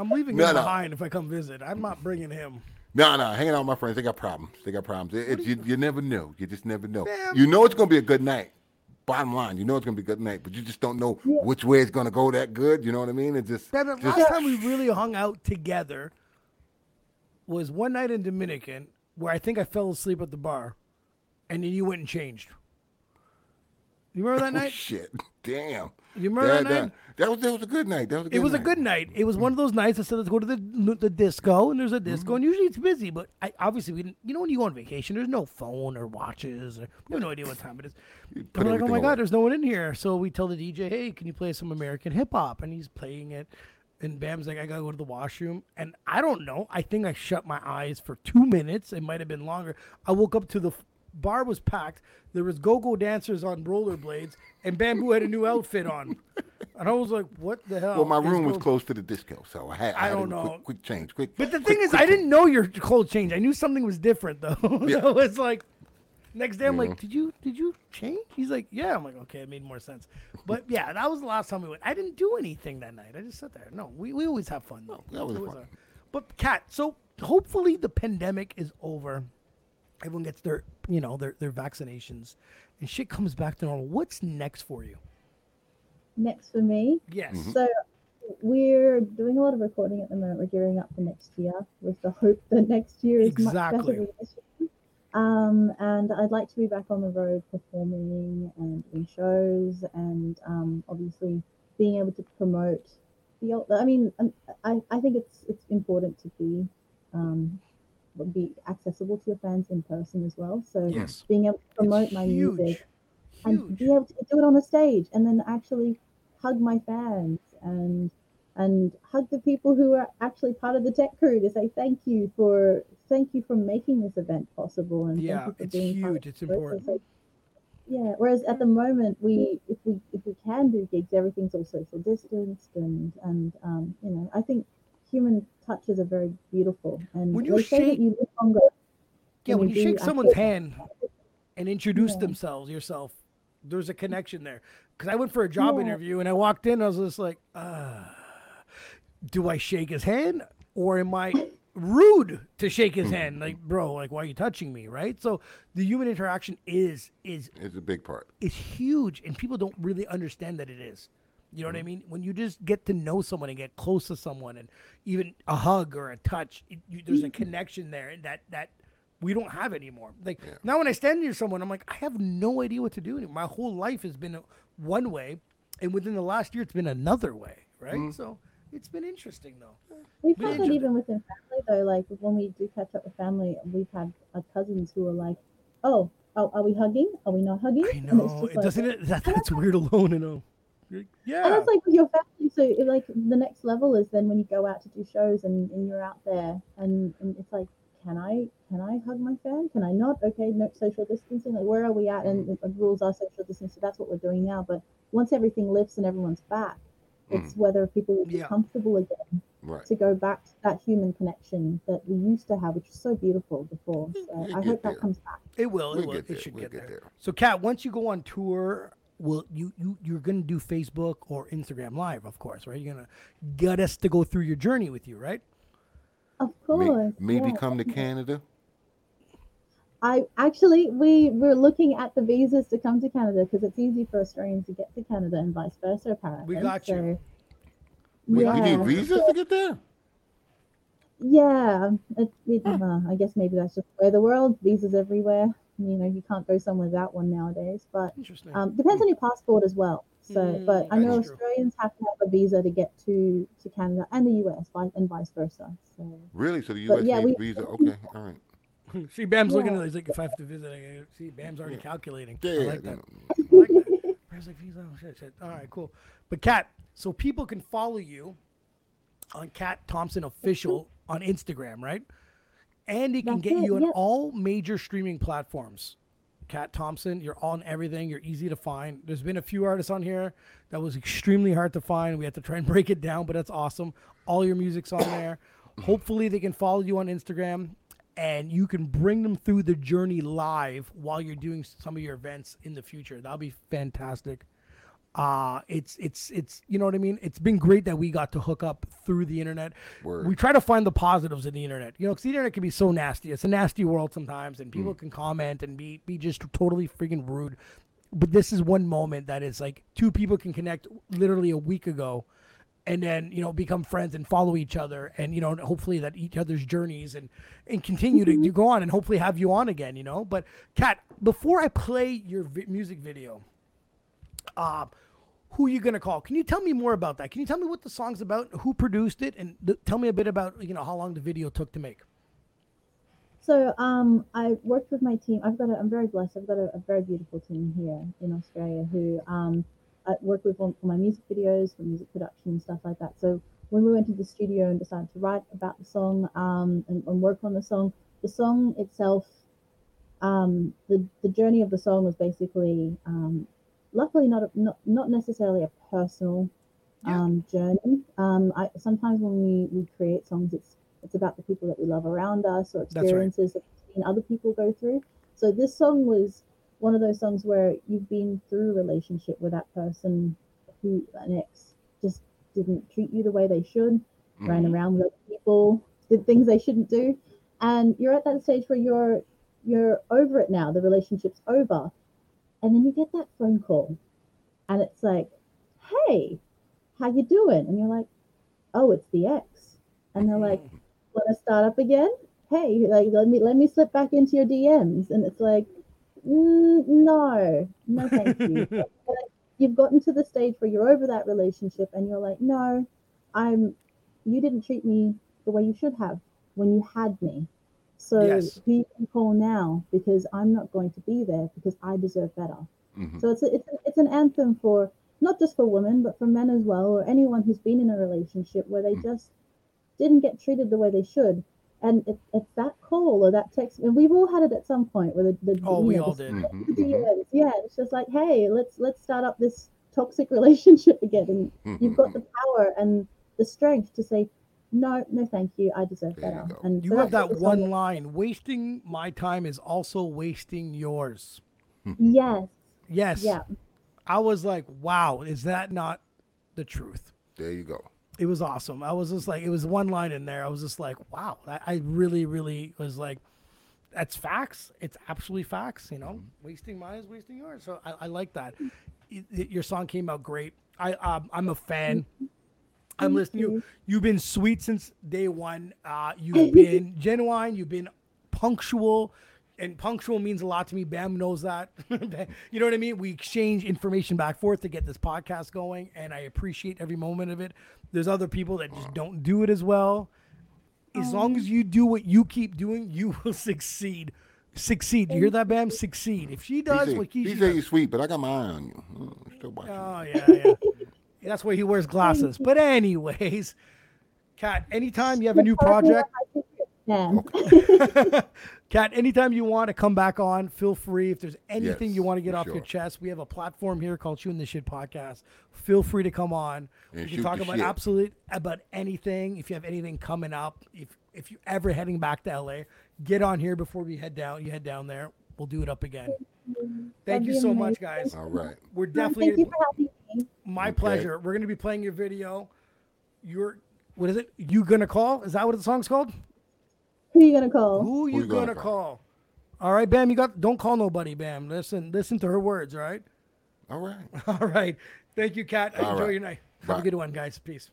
I'm leaving him behind. If I come visit, I'm not bringing him. No, hanging out with my friends, they got problems. You never know. You just never know. Damn. You know it's gonna be a good night. Bottom line, you know it's gonna be a good night, but you just don't know which way it's gonna go that good. You know what I mean? It just. Damn, last time we really hung out together was one night in Dominican, where I think I fell asleep at the bar, and then you went and changed. You remember that night? Shit, damn. You remember that night? That was a good night. It was one of those nights. I said, let's go to the disco, and there's a disco, and usually it's busy, but obviously we didn't. You know, when you go on vacation, there's no phone or watches, or you have no idea what time it is. We're like, oh my God, there's no one in here. So we tell the DJ, hey, can you play some American hip hop? And he's playing it, and Bam's like, I gotta go to the washroom, and I don't know. I think I shut my eyes for 2 minutes. It might have been longer. I woke up to the bar was packed. There was go-go dancers on rollerblades, and Bamboo had a new outfit on. And I was like, what the hell? Well, my room was close to the disco, so I don't know. Quick change. But the thing is, I didn't know your cold change. I knew something was different, though. Yeah. So it's like, next day, I'm like, did you change? He's like, yeah. I'm like, okay, it made more sense. But yeah, that was the last time we went. I didn't do anything that night. I just sat there. No, we always have fun, though. No, that was fun. But Kat, so hopefully the pandemic is over. Everyone gets their vaccinations, and shit comes back to normal. What's next for you? Next for me? Yes. Mm-hmm. So we're doing a lot of recording at the moment. We're gearing up for next year with the hope that next year is much better than this year. And I'd like to be back on the road performing and doing shows, and obviously being able to promote the. I think it's important to be accessible to your fans in person as well. So being able to promote my music and be able to do it on the stage, and then actually hug my fans and hug the people who are actually part of the tech crew to say thank you for making this event possible, and thank you for being part of it. It's important. So, whereas at the moment if we can do gigs, everything's all social distanced, and I think human touches are very beautiful, and when you shake, you live longer. Yeah, when you shake someone's hand and introduce yourself, there's a connection there. Because I went for a job interview, and I walked in, and I was just like, do I shake his hand, or am I rude to shake his hand? Like, bro, like, why are you touching me, right? So the human interaction is a big part. It's huge, and people don't really understand that it is. You know what I mean? When you just get to know someone and get close to someone, and even a hug or a touch, there's a connection there that we don't have anymore. Like now when I stand near someone, I'm like, I have no idea what to do anymore. My whole life has been one way, and within the last year, it's been another way, right? Mm-hmm. So it's been interesting, though. We've had it even within family, though. Like when we do catch up with family, we've had our cousins who are like, oh, are we hugging? Are we not hugging? I know. That's weird alone, you know. Yeah, and that's like with your family. So like the next level is then when you go out to do shows and you're out there and it's like, can I hug my fan? Can I not? Okay, no social distancing. Like, where are we at? And rules are social distancing. So that's what we're doing now. But once everything lifts and everyone's back, it's whether people will be comfortable again. right, to go back to that human connection that we used to have, which was so beautiful before. So I hope that comes back. It will. It should get there. So, Kat, once you go on tour, will you're going to do Facebook or Instagram Live, of course, right? You're going to get us to go through your journey with you, right? Of course. Maybe come to Canada. We're looking at the visas to come to Canada because it's easy for Australians to get to Canada and vice versa, apparently. We got you. You need visas to get there? Yeah. I guess maybe that's just the way of the world. Visas everywhere. You know, you can't go somewhere without one nowadays. But depends on your passport as well. So, but I know Australians have to have a visa to get to Canada and the US and vice versa. So. Really? So the US needs visa? Okay. All right. See, Bam's looking at it. He's like, if I have to visit, see, Bam's already calculating. Yeah, I like that. Bam's like, oh, shit. All right, cool. But Kat, so people can follow you on Kat Thompson Official on Instagram, right? And they can get you on all major streaming platforms. Kat Thompson, you're on everything. You're easy to find. There's been a few artists on here that was extremely hard to find. We had to try and break it down, but that's awesome. All your music's on there. Hopefully, they can follow you on Instagram. And you can bring them through the journey live while you're doing some of your events in the future. That'll be fantastic. It's you know what I mean? It's been great that we got to hook up through the internet. Word. We try to find the positives in the internet, you know, because the internet can be so nasty. It's a nasty world sometimes, and people can comment and be just totally freaking rude. But this is one moment that is like two people can connect literally a week ago. And then, you know, become friends and follow each other and, you know, hopefully that each other's journeys and continue to go on and hopefully have you on again, you know. But, Kat, before I play your music video, who are you going to call? Can you tell me more about that? Can you tell me what the song's about, who produced it, and tell me a bit about, you know, how long the video took to make? So I worked with my team. I'm very blessed. I've got a very beautiful team here in Australia who I work with for my music videos, for music production and stuff like that. So when we went to the studio and decided to write about the song and work on the song itself, the journey of the song was basically, luckily not necessarily a personal journey. Sometimes when we create songs, it's about the people that we love around us or experiences that we've seen other people go through. So this song was one of those songs where you've been through a relationship with that person who, an ex, just didn't treat you the way they should, ran around with other people, did things they shouldn't do. And you're at that stage where you're over it now, the relationship's over. And then you get that phone call and it's like, hey, how you doing? And you're like, oh, it's the ex. And they're like, want to start up again? Hey, like, let me slip back into your DMs. And it's like, no, thank you. But you've gotten to the stage where you're over that relationship and you're like, no, you didn't treat me the way you should have when you had me. So who you can call now, because I'm not going to be there because I deserve better. Mm-hmm. So it's an anthem for, not just for women, but for men as well, or anyone who's been in a relationship where they just didn't get treated the way they should. And it's that call or that text, and we've all had it at some point. Where we all did. Yeah, it's just like, hey, let's start up this toxic relationship again. And you've got the power and the strength to say, no, thank you, I deserve better. And you have that one line: "Wasting my time is also wasting yours." Yes. Yeah. I was like, wow, is that not the truth? There you go. It was awesome. I was just like, it was one line in there. I was just like, wow, I really, really was like, that's facts. It's absolutely facts. You know, wasting mine is wasting yours. So I like that. Your song came out great. I'm a fan. I'm listening to you. You've been sweet since day one. You've been genuine. You've been punctual. And punctual means a lot to me. Bam knows that. You know what I mean? We exchange information back and forth to get this podcast going, and I appreciate every moment of it. There's other people that just don't do it as well. As long as you do what you keep doing, you will succeed. You hear that, Bam? Succeed. If she does what she does. You're sweet, but I got my eye on you. Yeah. That's why he wears glasses. But anyways, Kat, anytime you have a new project. Yeah. Okay. Kat, anytime you want to come back on, feel free. If there's anything you want to get off your chest, we have a platform here called Shooting the Shit Podcast. Feel free to come on. And we can talk about about anything. If you have anything coming up, if you're ever heading back to LA, get on here before we head down. You head down there. We'll do it up again. Thank you so much, guys. All right. We're definitely. Thank you for having me. My pleasure. We're going to be playing your video. What is it? You Gonna Call? Is that what the song's called? Who you gonna call? Who you gonna call? All right, Bam. Don't call nobody, Bam. Listen to her words. All right. All right. All right. Thank you, Kat. Enjoy your night. Bye. Have a good one, guys. Peace.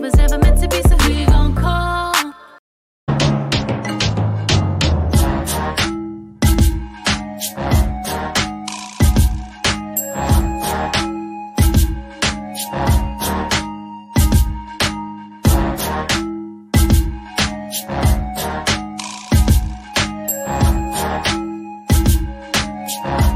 Was ever meant to be so